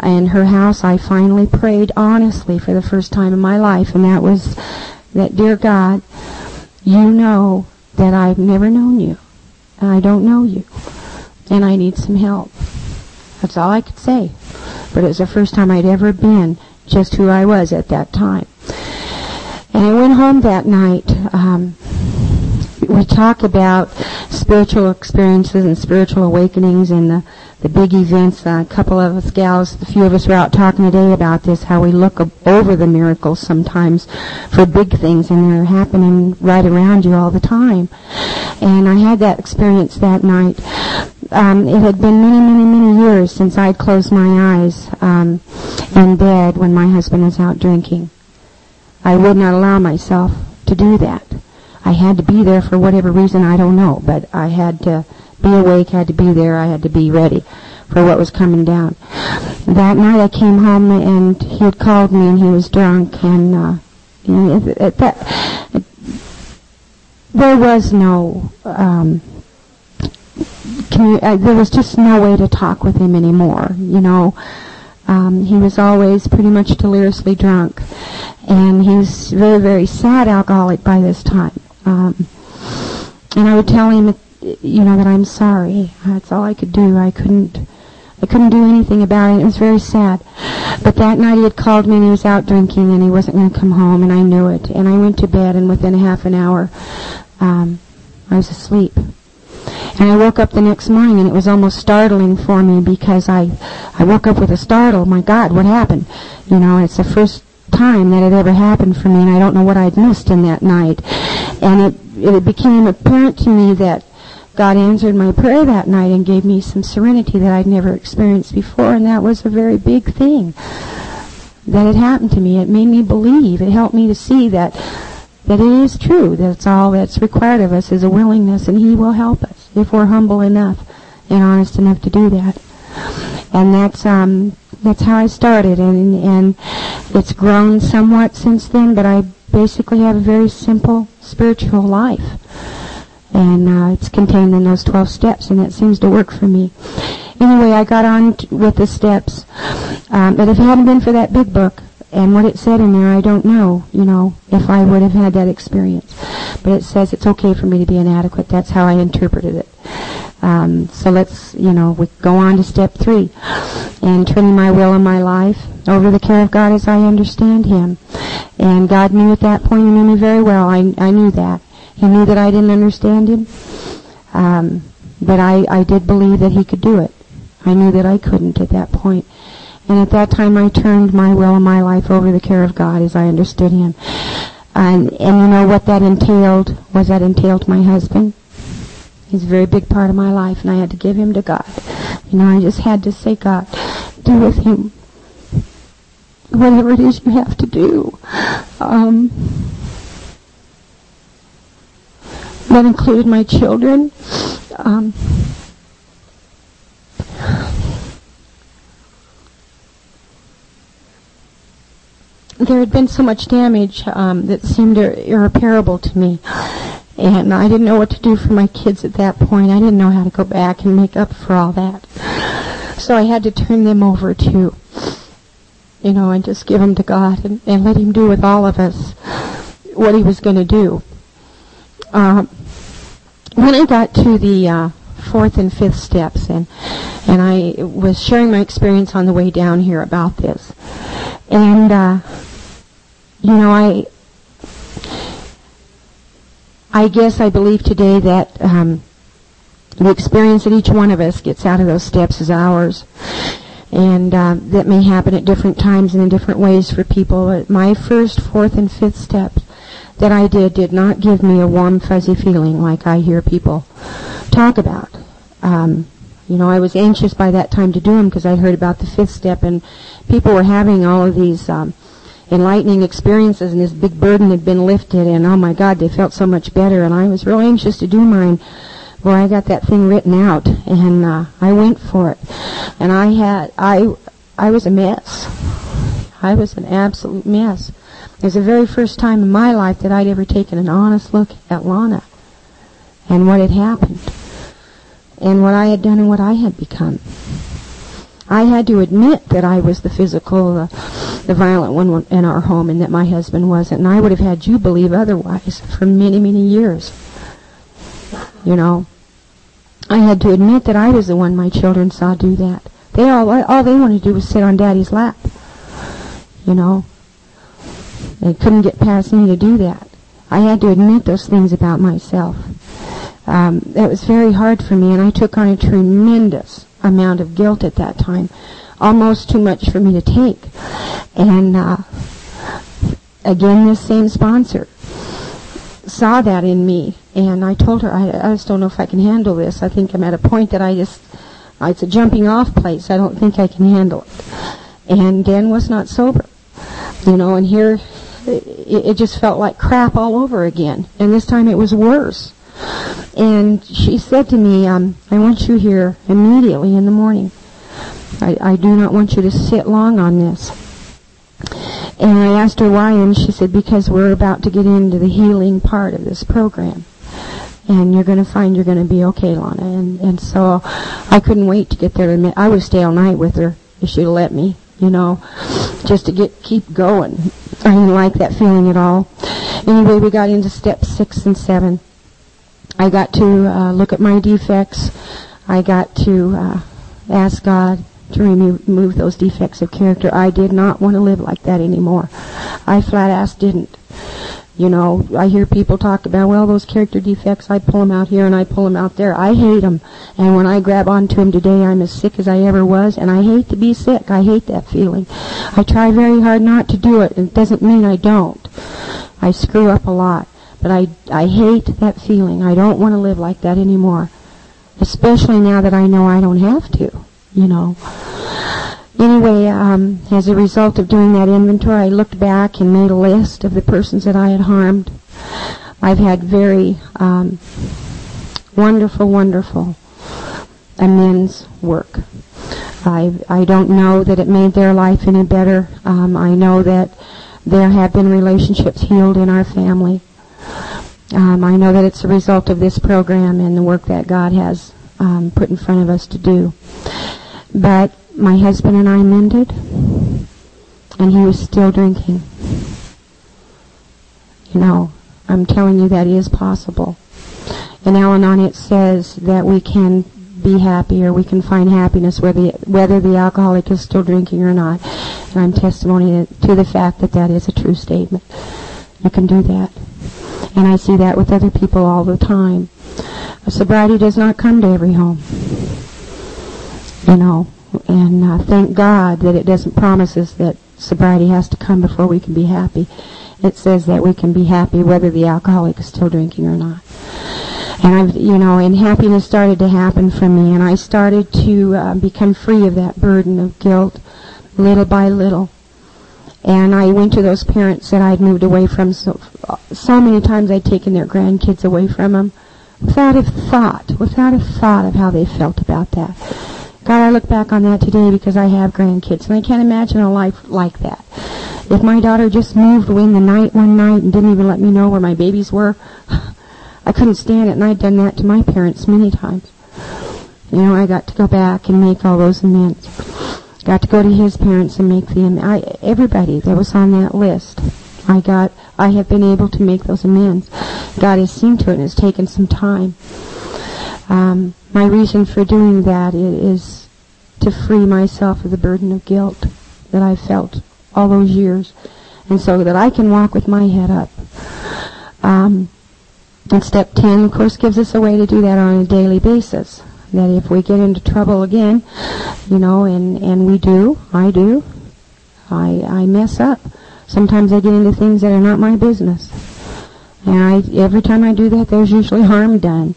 in her house, I finally prayed honestly for the first time in my life. And that was that, dear God, you know that I've never known you. And I don't know you. And I need some help. That's all I could say. But it was the first time I'd ever been just who I was at that time. And I went home that night. Um, we talk about spiritual experiences and spiritual awakenings and the, the big events. Uh, a couple of us gals, a few of us were out talking today about this, how we look ab- over the miracles sometimes for big things, and they're happening right around you all the time. And I had that experience that night. Um, it had been many, many, many years since I'd closed my eyes um, in bed when my husband was out drinking. I would not allow myself to do that. I had to be there for whatever reason, I don't know, but I had to be awake, had to be there, I had to be ready for what was coming down. That night I came home and he had called me and he was drunk, and uh, you know, at that, it, there was no, um, commu- uh, there was just no way to talk with him anymore, you know. Um, he was always pretty much deliriously drunk, and he was very, very sad alcoholic by this time. Um, and I would tell him, you know, that I'm sorry. That's all I could do. I couldn't, I couldn't do anything about it. It was very sad. But that night he had called me and he was out drinking and he wasn't going to come home, and I knew it. And I went to bed, and within half an hour, um, I was asleep. And I woke up the next morning, and it was almost startling for me because I, I woke up with a startle. My God, what happened? You know, it's the first time that had ever happened for me, and I don't know what I'd missed in that night. And it, it became apparent to me that God answered my prayer that night and gave me some serenity that I'd never experienced before, and that was a very big thing that had happened to me. It made me believe. It helped me to see that, that it is true. That's all that's required of us is a willingness, and He will help us if we're humble enough and honest enough to do that. And that's um, that's how I started, and and it's grown somewhat since then, but I basically have a very simple spiritual life. And uh, it's contained in those twelve steps, and that seems to work for me. Anyway, I got on t- with the steps. Um, but if it hadn't been for that Big Book and what it said in there, I don't know, you know, if I would have had that experience. But it says it's okay for me to be inadequate. That's how I interpreted it. Um, so let's, you know, we go on to step three. And turning my will and my life over the care of God as I understand Him. And God knew at that point, He knew me very well. I, I knew that. He knew that I didn't understand Him. Um, but I, I did believe that He could do it. I knew that I couldn't at that point. And at that time, I turned my will and my life over the care of God as I understood Him. And, and you know what that entailed was that entailed my husband. He's a very big part of my life, and I had to give him to God. You know, I just had to say, God, do with him whatever it is you have to do. Um, that included my children. Um, there had been so much damage um, that seemed ir- irreparable to me. And I didn't know what to do for my kids at that point. I didn't know how to go back and make up for all that. So I had to turn them over to you know, and just give them to God and, and let Him do with all of us what He was going to do. Um, when I got to the uh, fourth and fifth steps, and and I was sharing my experience on the way down here about this, and uh, you know, I I guess I believe today that um, the experience that each one of us gets out of those steps is ours. And uh, that may happen at different times and in different ways for people. But my first, fourth, and fifth steps that I did did not give me a warm, fuzzy feeling like I hear people talk about. Um, you know, I was anxious by that time to do them because I heard about the fifth step, and people were having all of these um, enlightening experiences, and this big burden had been lifted, and oh my God, they felt so much better, and I was real anxious to do mine. Well, I got that thing written out, and uh, I went for it. And I had, I, I was a mess. I was an absolute mess. It was the very first time in my life that I'd ever taken an honest look at Lana and what had happened and what I had done and what I had become. I had to admit that I was the physical, uh, the violent one in our home, and that my husband wasn't. And I would have had you believe otherwise for many, many years. You know, I had to admit that I was the one my children saw do that. They all, all they wanted to do was sit on Daddy's lap. You know, they couldn't get past me to do that. I had to admit those things about myself. Um, that was very hard for me, and I took on a tremendous amount of guilt at that time, almost too much for me to take. And uh, again, this same sponsor saw that in me, and I told her, I, I just don't know if I can handle this. I think I'm at a point that I just, it's a jumping off place. I don't think I can handle it. And Dan was not sober, you know, and here it, it just felt like crap all over again, and this time it was worse. And she said to me, um, I want you here immediately in the morning. I, I do not want you to sit long on this. And I asked her why, and she said, because we're about to get into the healing part of this program. And you're going to find you're going to be okay, Lana. And, and so I couldn't wait to get there. I would stay all night with her if she'd let me, you know, just to get keep going. I didn't like that feeling at all. Anyway, we got into steps six and seven. I got to uh, look at my defects. I got to uh, ask God to remove those defects of character. I did not want to live like that anymore. I flat ass didn't. You know, I hear people talk about, well, those character defects, I pull them out here and I pull them out there. I hate them. And when I grab onto them today, I'm as sick as I ever was, and I hate to be sick. I hate that feeling. I try very hard not to do it, and it doesn't mean I don't. I screw up a lot, but I, I hate that feeling. I don't want to live like that anymore, especially now that I know I don't have to. You know. Anyway, um, as a result of doing that inventory, I looked back and made a list of the persons that I had harmed. I've had very um, wonderful, wonderful amends work. I I don't know that it made their life any better. Um, I know that there have been relationships healed in our family. Um, I know that it's a result of this program and the work that God has um, put in front of us to do. But my husband and I mended, and he was still drinking. You know, I'm telling you that is possible. In Al-Anon it says that we can be happy, or we can find happiness whether, whether the alcoholic is still drinking or not. And I'm testimony to the fact that that is a true statement. You can do that. And I see that with other people all the time. Sobriety does not come to every home. You know, and uh, thank God that it doesn't promise us that sobriety has to come before we can be happy. It says that we can be happy whether the alcoholic is still drinking or not. And I've, you know, and happiness started to happen for me, and I started to uh, become free of that burden of guilt, little by little. And I went to those parents that I'd moved away from so so many times. I'd taken their grandkids away from them, without a thought, without a thought of how they felt about that. God, I look back on that today because I have grandkids, and I can't imagine a life like that. If my daughter just moved away in the night one night and didn't even let me know where my babies were, I couldn't stand it, and I'd done that to my parents many times. You know, I got to go back and make all those amends. got to go to his parents and make the amends. I, everybody that was on that list, I got, I have been able to make those amends. God has seen to it, and it's taken some time. Um, my reason for doing that is to free myself of the burden of guilt that I felt all those years, and so that I can walk with my head up. Um, and step ten, of course, gives us a way to do that on a daily basis. That if we get into trouble again, you know, and, and we do, I do, I I mess up. Sometimes I get into things that are not my business. And I, every time I do that, there's usually harm done,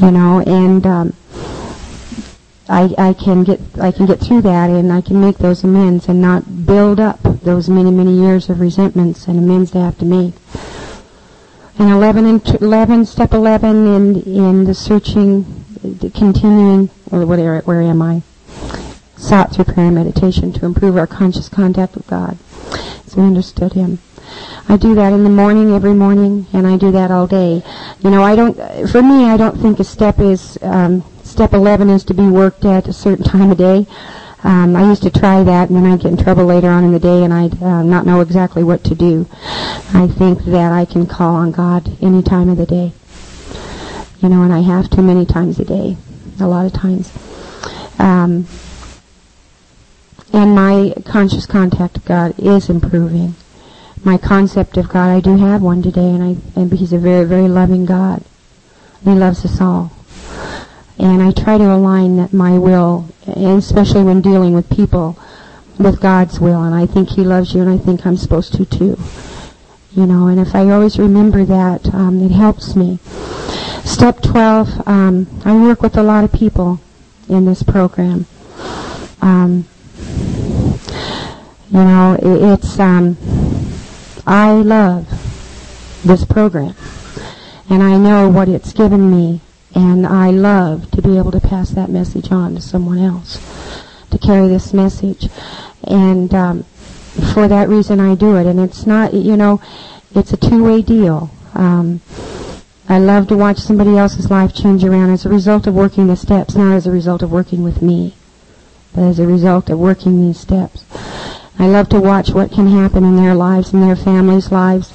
you know, and um, I I can get I can get through that, and I can make those amends and not build up those many, many years of resentments and amends to have to make. And eleven, and t- eleven step eleven in in the searching, the continuing, or whatever, where am I? Sought through prayer and meditation to improve our conscious contact with God. So I understood Him. I do that in the morning, every morning, and I do that all day. You know, I don't, for me, I don't think a step is, um, step eleven is to be worked at a certain time of day. Um, I used to try that, and then I'd get in trouble later on in the day, and I'd uh, not know exactly what to do. I think that I can call on God any time of the day. You know, and I have to many times a day, a lot of times. Um, and my conscious contact with God is improving. My concept of God, I do have one today, and I and He's a very, very loving God. He loves us all. And I try to align that my will, and especially when dealing with people, with God's will. And I think He loves you, and I think I'm supposed to, too. You know, and if I always remember that, um, it helps me. Step twelve, um, I work with a lot of people in this program. Um, you know, it, it's, um, I love this program. And I know what it's given me. And I love to be able to pass that message on to someone else, to carry this message. And um, for that reason, I do it. And it's not, you know, it's a two-way deal. Um, I love to watch somebody else's life change around as a result of working the steps, not as a result of working with me, but as a result of working these steps. I love to watch what can happen in their lives, in their families' lives.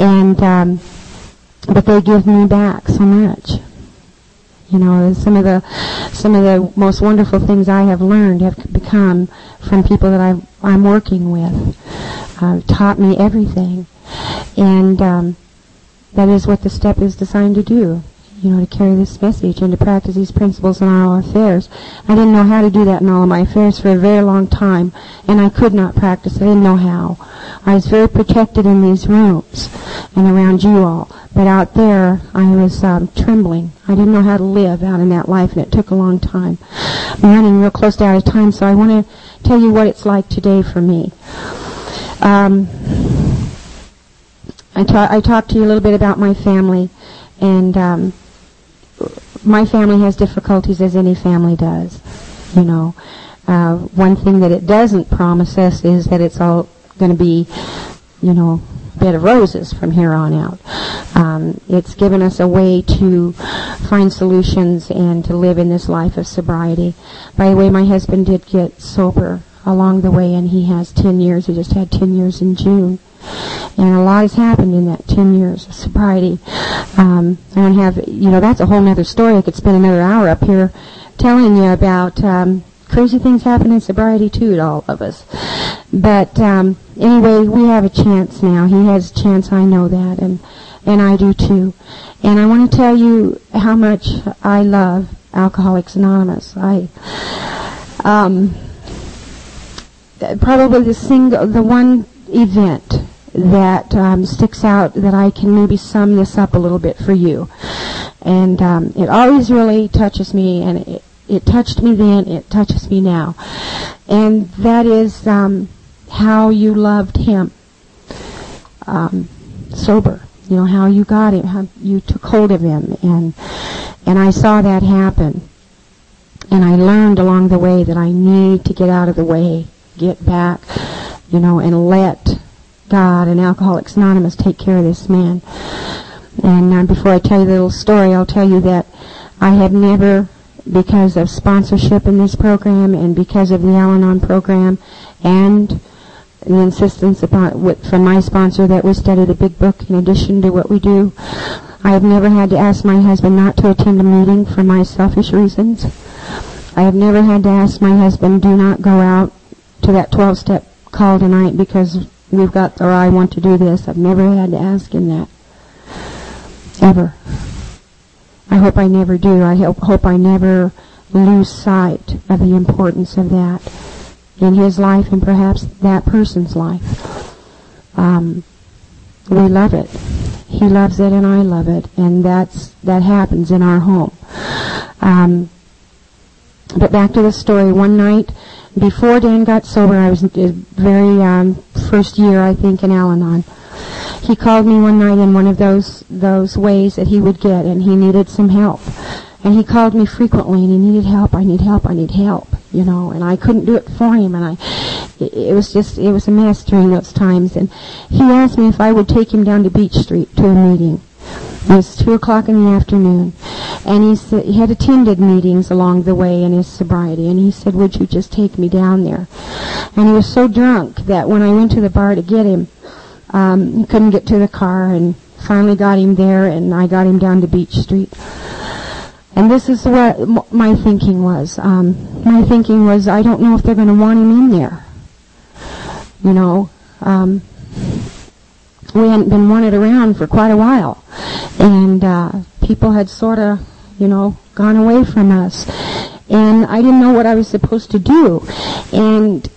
And um, but they give me back so much. You know, some of the some of the most wonderful things I have learned have become from people that I've, I'm working with. Uh, taught me everything, and um, that is what the step is designed to do. You know, to carry this message and to practice these principles in all our affairs. I didn't know how to do that in all of my affairs for a very long time, and I could not practice. I didn't know how. I was very protected in these rooms and around you all, but out there I was um, trembling. I didn't know how to live out in that life, and it took a long time. I'm running real close to out of time, so I want to tell you what it's like today for me. Um, I, ta- I talked to you a little bit about my family, and um, my family has difficulties, as any family does. You know, uh, one thing that it doesn't promise us is that it's all going to be, you know, a bed of roses from here on out. Um, it's given us a way to find solutions and to live in this life of sobriety. By the way, my husband did get sober along the way, and he has ten years. He just had ten years in June. And a lot has happened in that ten years of sobriety. Um, I don't have, you know, that's a whole other story. I could spend another hour up here telling you about um, crazy things happen in sobriety, too, to all of us. But um, anyway, we have a chance now. He has a chance, I know that, and, and I do, too. And I want to tell you how much I love Alcoholics Anonymous. I... Um, probably the single, the one event that um, sticks out that I can maybe sum this up a little bit for you, and um, it always really touches me, and it, it touched me then, it touches me now, and that is um, how you loved him um, sober. You know, how you got him, how you took hold of him, and and I saw that happen, and I learned along the way that I need to get out of the way, get back, you know, and let God and Alcoholics Anonymous take care of this man. And uh, before I tell you the little story, I'll tell you that I have never because of sponsorship in this program and because of the Al-Anon program and the insistence upon with, from my sponsor that we study the Big Book in addition to what we do. I have never had to ask my husband not to attend a meeting for my selfish reasons. I have never had to ask my husband, do not go out to that twelve-step call tonight because we've got, or I want to do this. I've never had to ask him that, ever. I hope I never do. I hope, hope I never lose sight of the importance of that in his life and perhaps that person's life. Um, we love it. He loves it and I love it, and that's that happens in our home. Um, but back to the story. One night, before Dan got sober, I was very um, first year, I think, in Al-Anon. He called me one night in one of those those ways that he would get, and he needed some help. And he called me frequently, and he needed help. I need help. I need help. You know, and I couldn't do it for him, and I, it was just, it was a mess during those times. And he asked me if I would take him down to Beach Street to a meeting. It was two o'clock in the afternoon, and he said he had attended meetings along the way in his sobriety. And he said, "Would you just take me down there?" And he was so drunk that when I went to the bar to get him, um, he couldn't get to the car, and finally got him there, and I got him down to Beach Street. And this is what my thinking was. Um, my thinking was, I don't know if they're going to want him in there. You know, um, we hadn't been wanted around for quite a while. And uh, people had sort of, you know, gone away from us. And I didn't know what I was supposed to do. And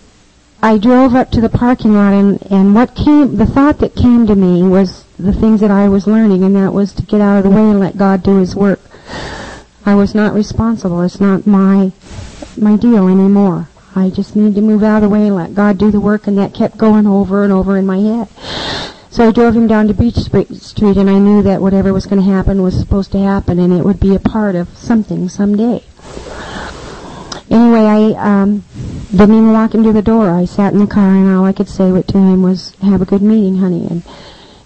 I drove up to the parking lot, and, and what came, the thought that came to me was the things that I was learning, and that was to get out of the way and let God do His work. I was not responsible. It's not my my deal anymore. I just need to move out of the way and let God do the work, and that kept going over and over in my head. So I drove him down to Beach Street, and I knew that whatever was going to happen was supposed to happen, and it would be a part of something someday. Anyway, I um, didn't even walk him to the door. I sat in the car, and all I could say to him was, "Have a good meeting, honey." And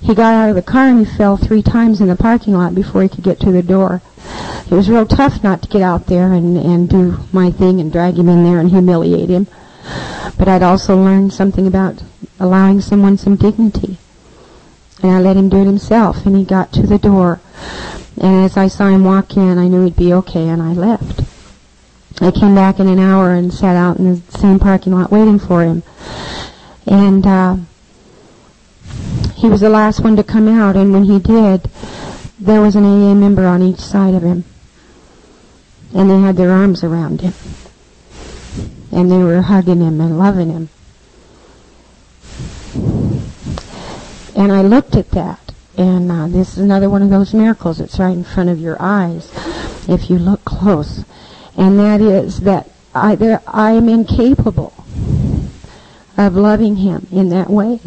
he got out of the car, and he fell three times in the parking lot before he could get to the door. It was real tough not to get out there and, and do my thing and drag him in there and humiliate him. But I'd also learned something about allowing someone some dignity. And I let him do it himself, and he got to the door. And as I saw him walk in, I knew he'd be okay, and I left. I came back in an hour and sat out in the same parking lot waiting for him. And uh, he was the last one to come out, and when he did, there was an A A member on each side of him, and they had their arms around him, and they were hugging him and loving him. And I looked at that, and uh, this is another one of those miracles. It's right in front of your eyes if you look close, and that is that I, there, I am incapable of loving him in that way.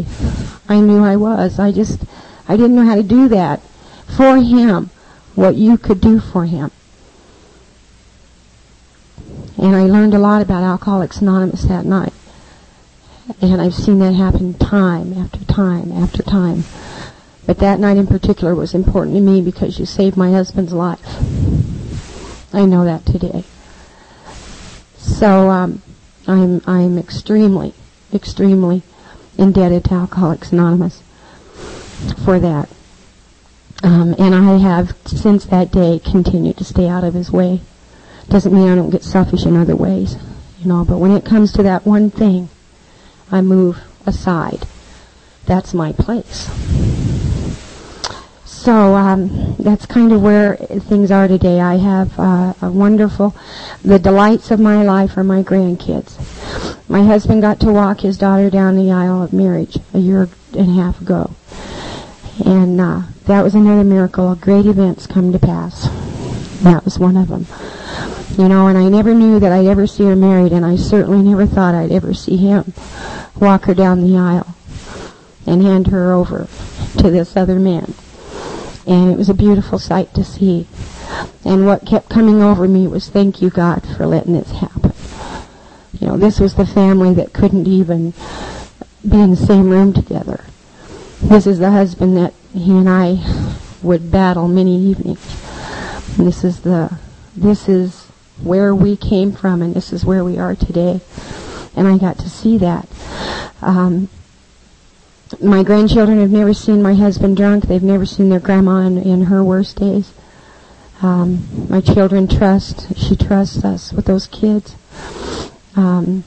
I knew I was. I just, I didn't know how to do that for him, what you could do for him. And I learned a lot about Alcoholics Anonymous that night. And I've seen that happen time after time after time. But that night in particular was important to me because you saved my husband's life. I know that today. So um, I'm I'm extremely, extremely indebted to Alcoholics Anonymous for that. Um, and I have, since that day, continued to stay out of his way. Doesn't mean I don't get selfish in other ways, you know, but when it comes to that one thing, I move aside. That's my place. So um, that's kind of where things are today. I have uh, a wonderful, the delights of my life are my grandkids. My husband got to walk his daughter down the aisle of marriage a year and a half ago. And uh, that was another miracle. Great events come to pass. That was one of them. You know, and I never knew that I'd ever see her married, and I certainly never thought I'd ever see him walk her down the aisle and hand her over to this other man. And it was a beautiful sight to see. And what kept coming over me was, thank you, God, for letting this happen. You know, this was the family that couldn't even be in the same room together. This is the husband that he and I would battle many evenings. This is the, this is where we came from, and this is where we are today. And I got to see that. Um, my grandchildren have never seen my husband drunk. They've never seen their grandma in, in her worst days. Um, my children trust, she trusts us with those kids. Um,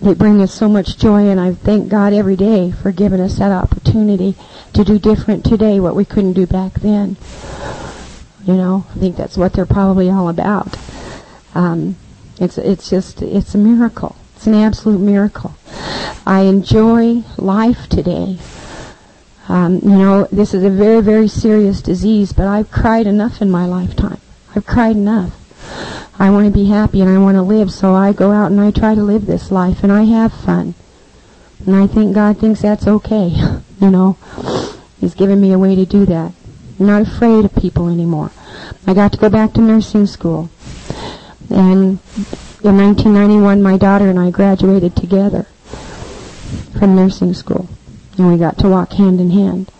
they bring us so much joy, and I thank God every day for giving us that opportunity to do different today what we couldn't do back then. You know, I think that's what they're probably all about. Um, it's it's just, it's a miracle. It's an absolute miracle. I enjoy life today. Um, you know, this is a very, very serious disease, but I've cried enough in my lifetime. I've cried enough. I want to be happy and I want to live, so I go out and I try to live this life, and I have fun. And I think God thinks that's okay, you know. He's given me a way to do that. I'm not afraid of people anymore. I got to go back to nursing school. And in nineteen ninety-one, my daughter and I graduated together from nursing school. And we got to walk hand in hand.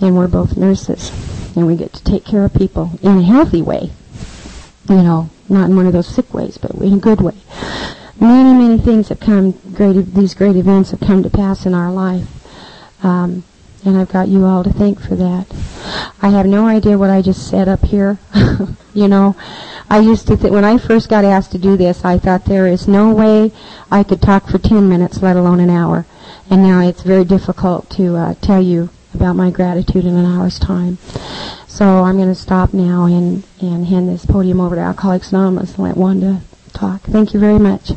And we're both nurses. And we get to take care of people in a healthy way. You know, not in one of those sick ways, but in a good way. Many, many things have come, great, these great events have come to pass in our life. Um, and I've got you all to thank for that. I have no idea what I just said up here. You know, I used to think, when I first got asked to do this, I thought there is no way I could talk for ten minutes, let alone an hour. And now it's very difficult to uh, tell you about my gratitude in an hour's time. So I'm going to stop now and, and hand this podium over to Alcoholics Anonymous and let Wanda talk. Thank you very much.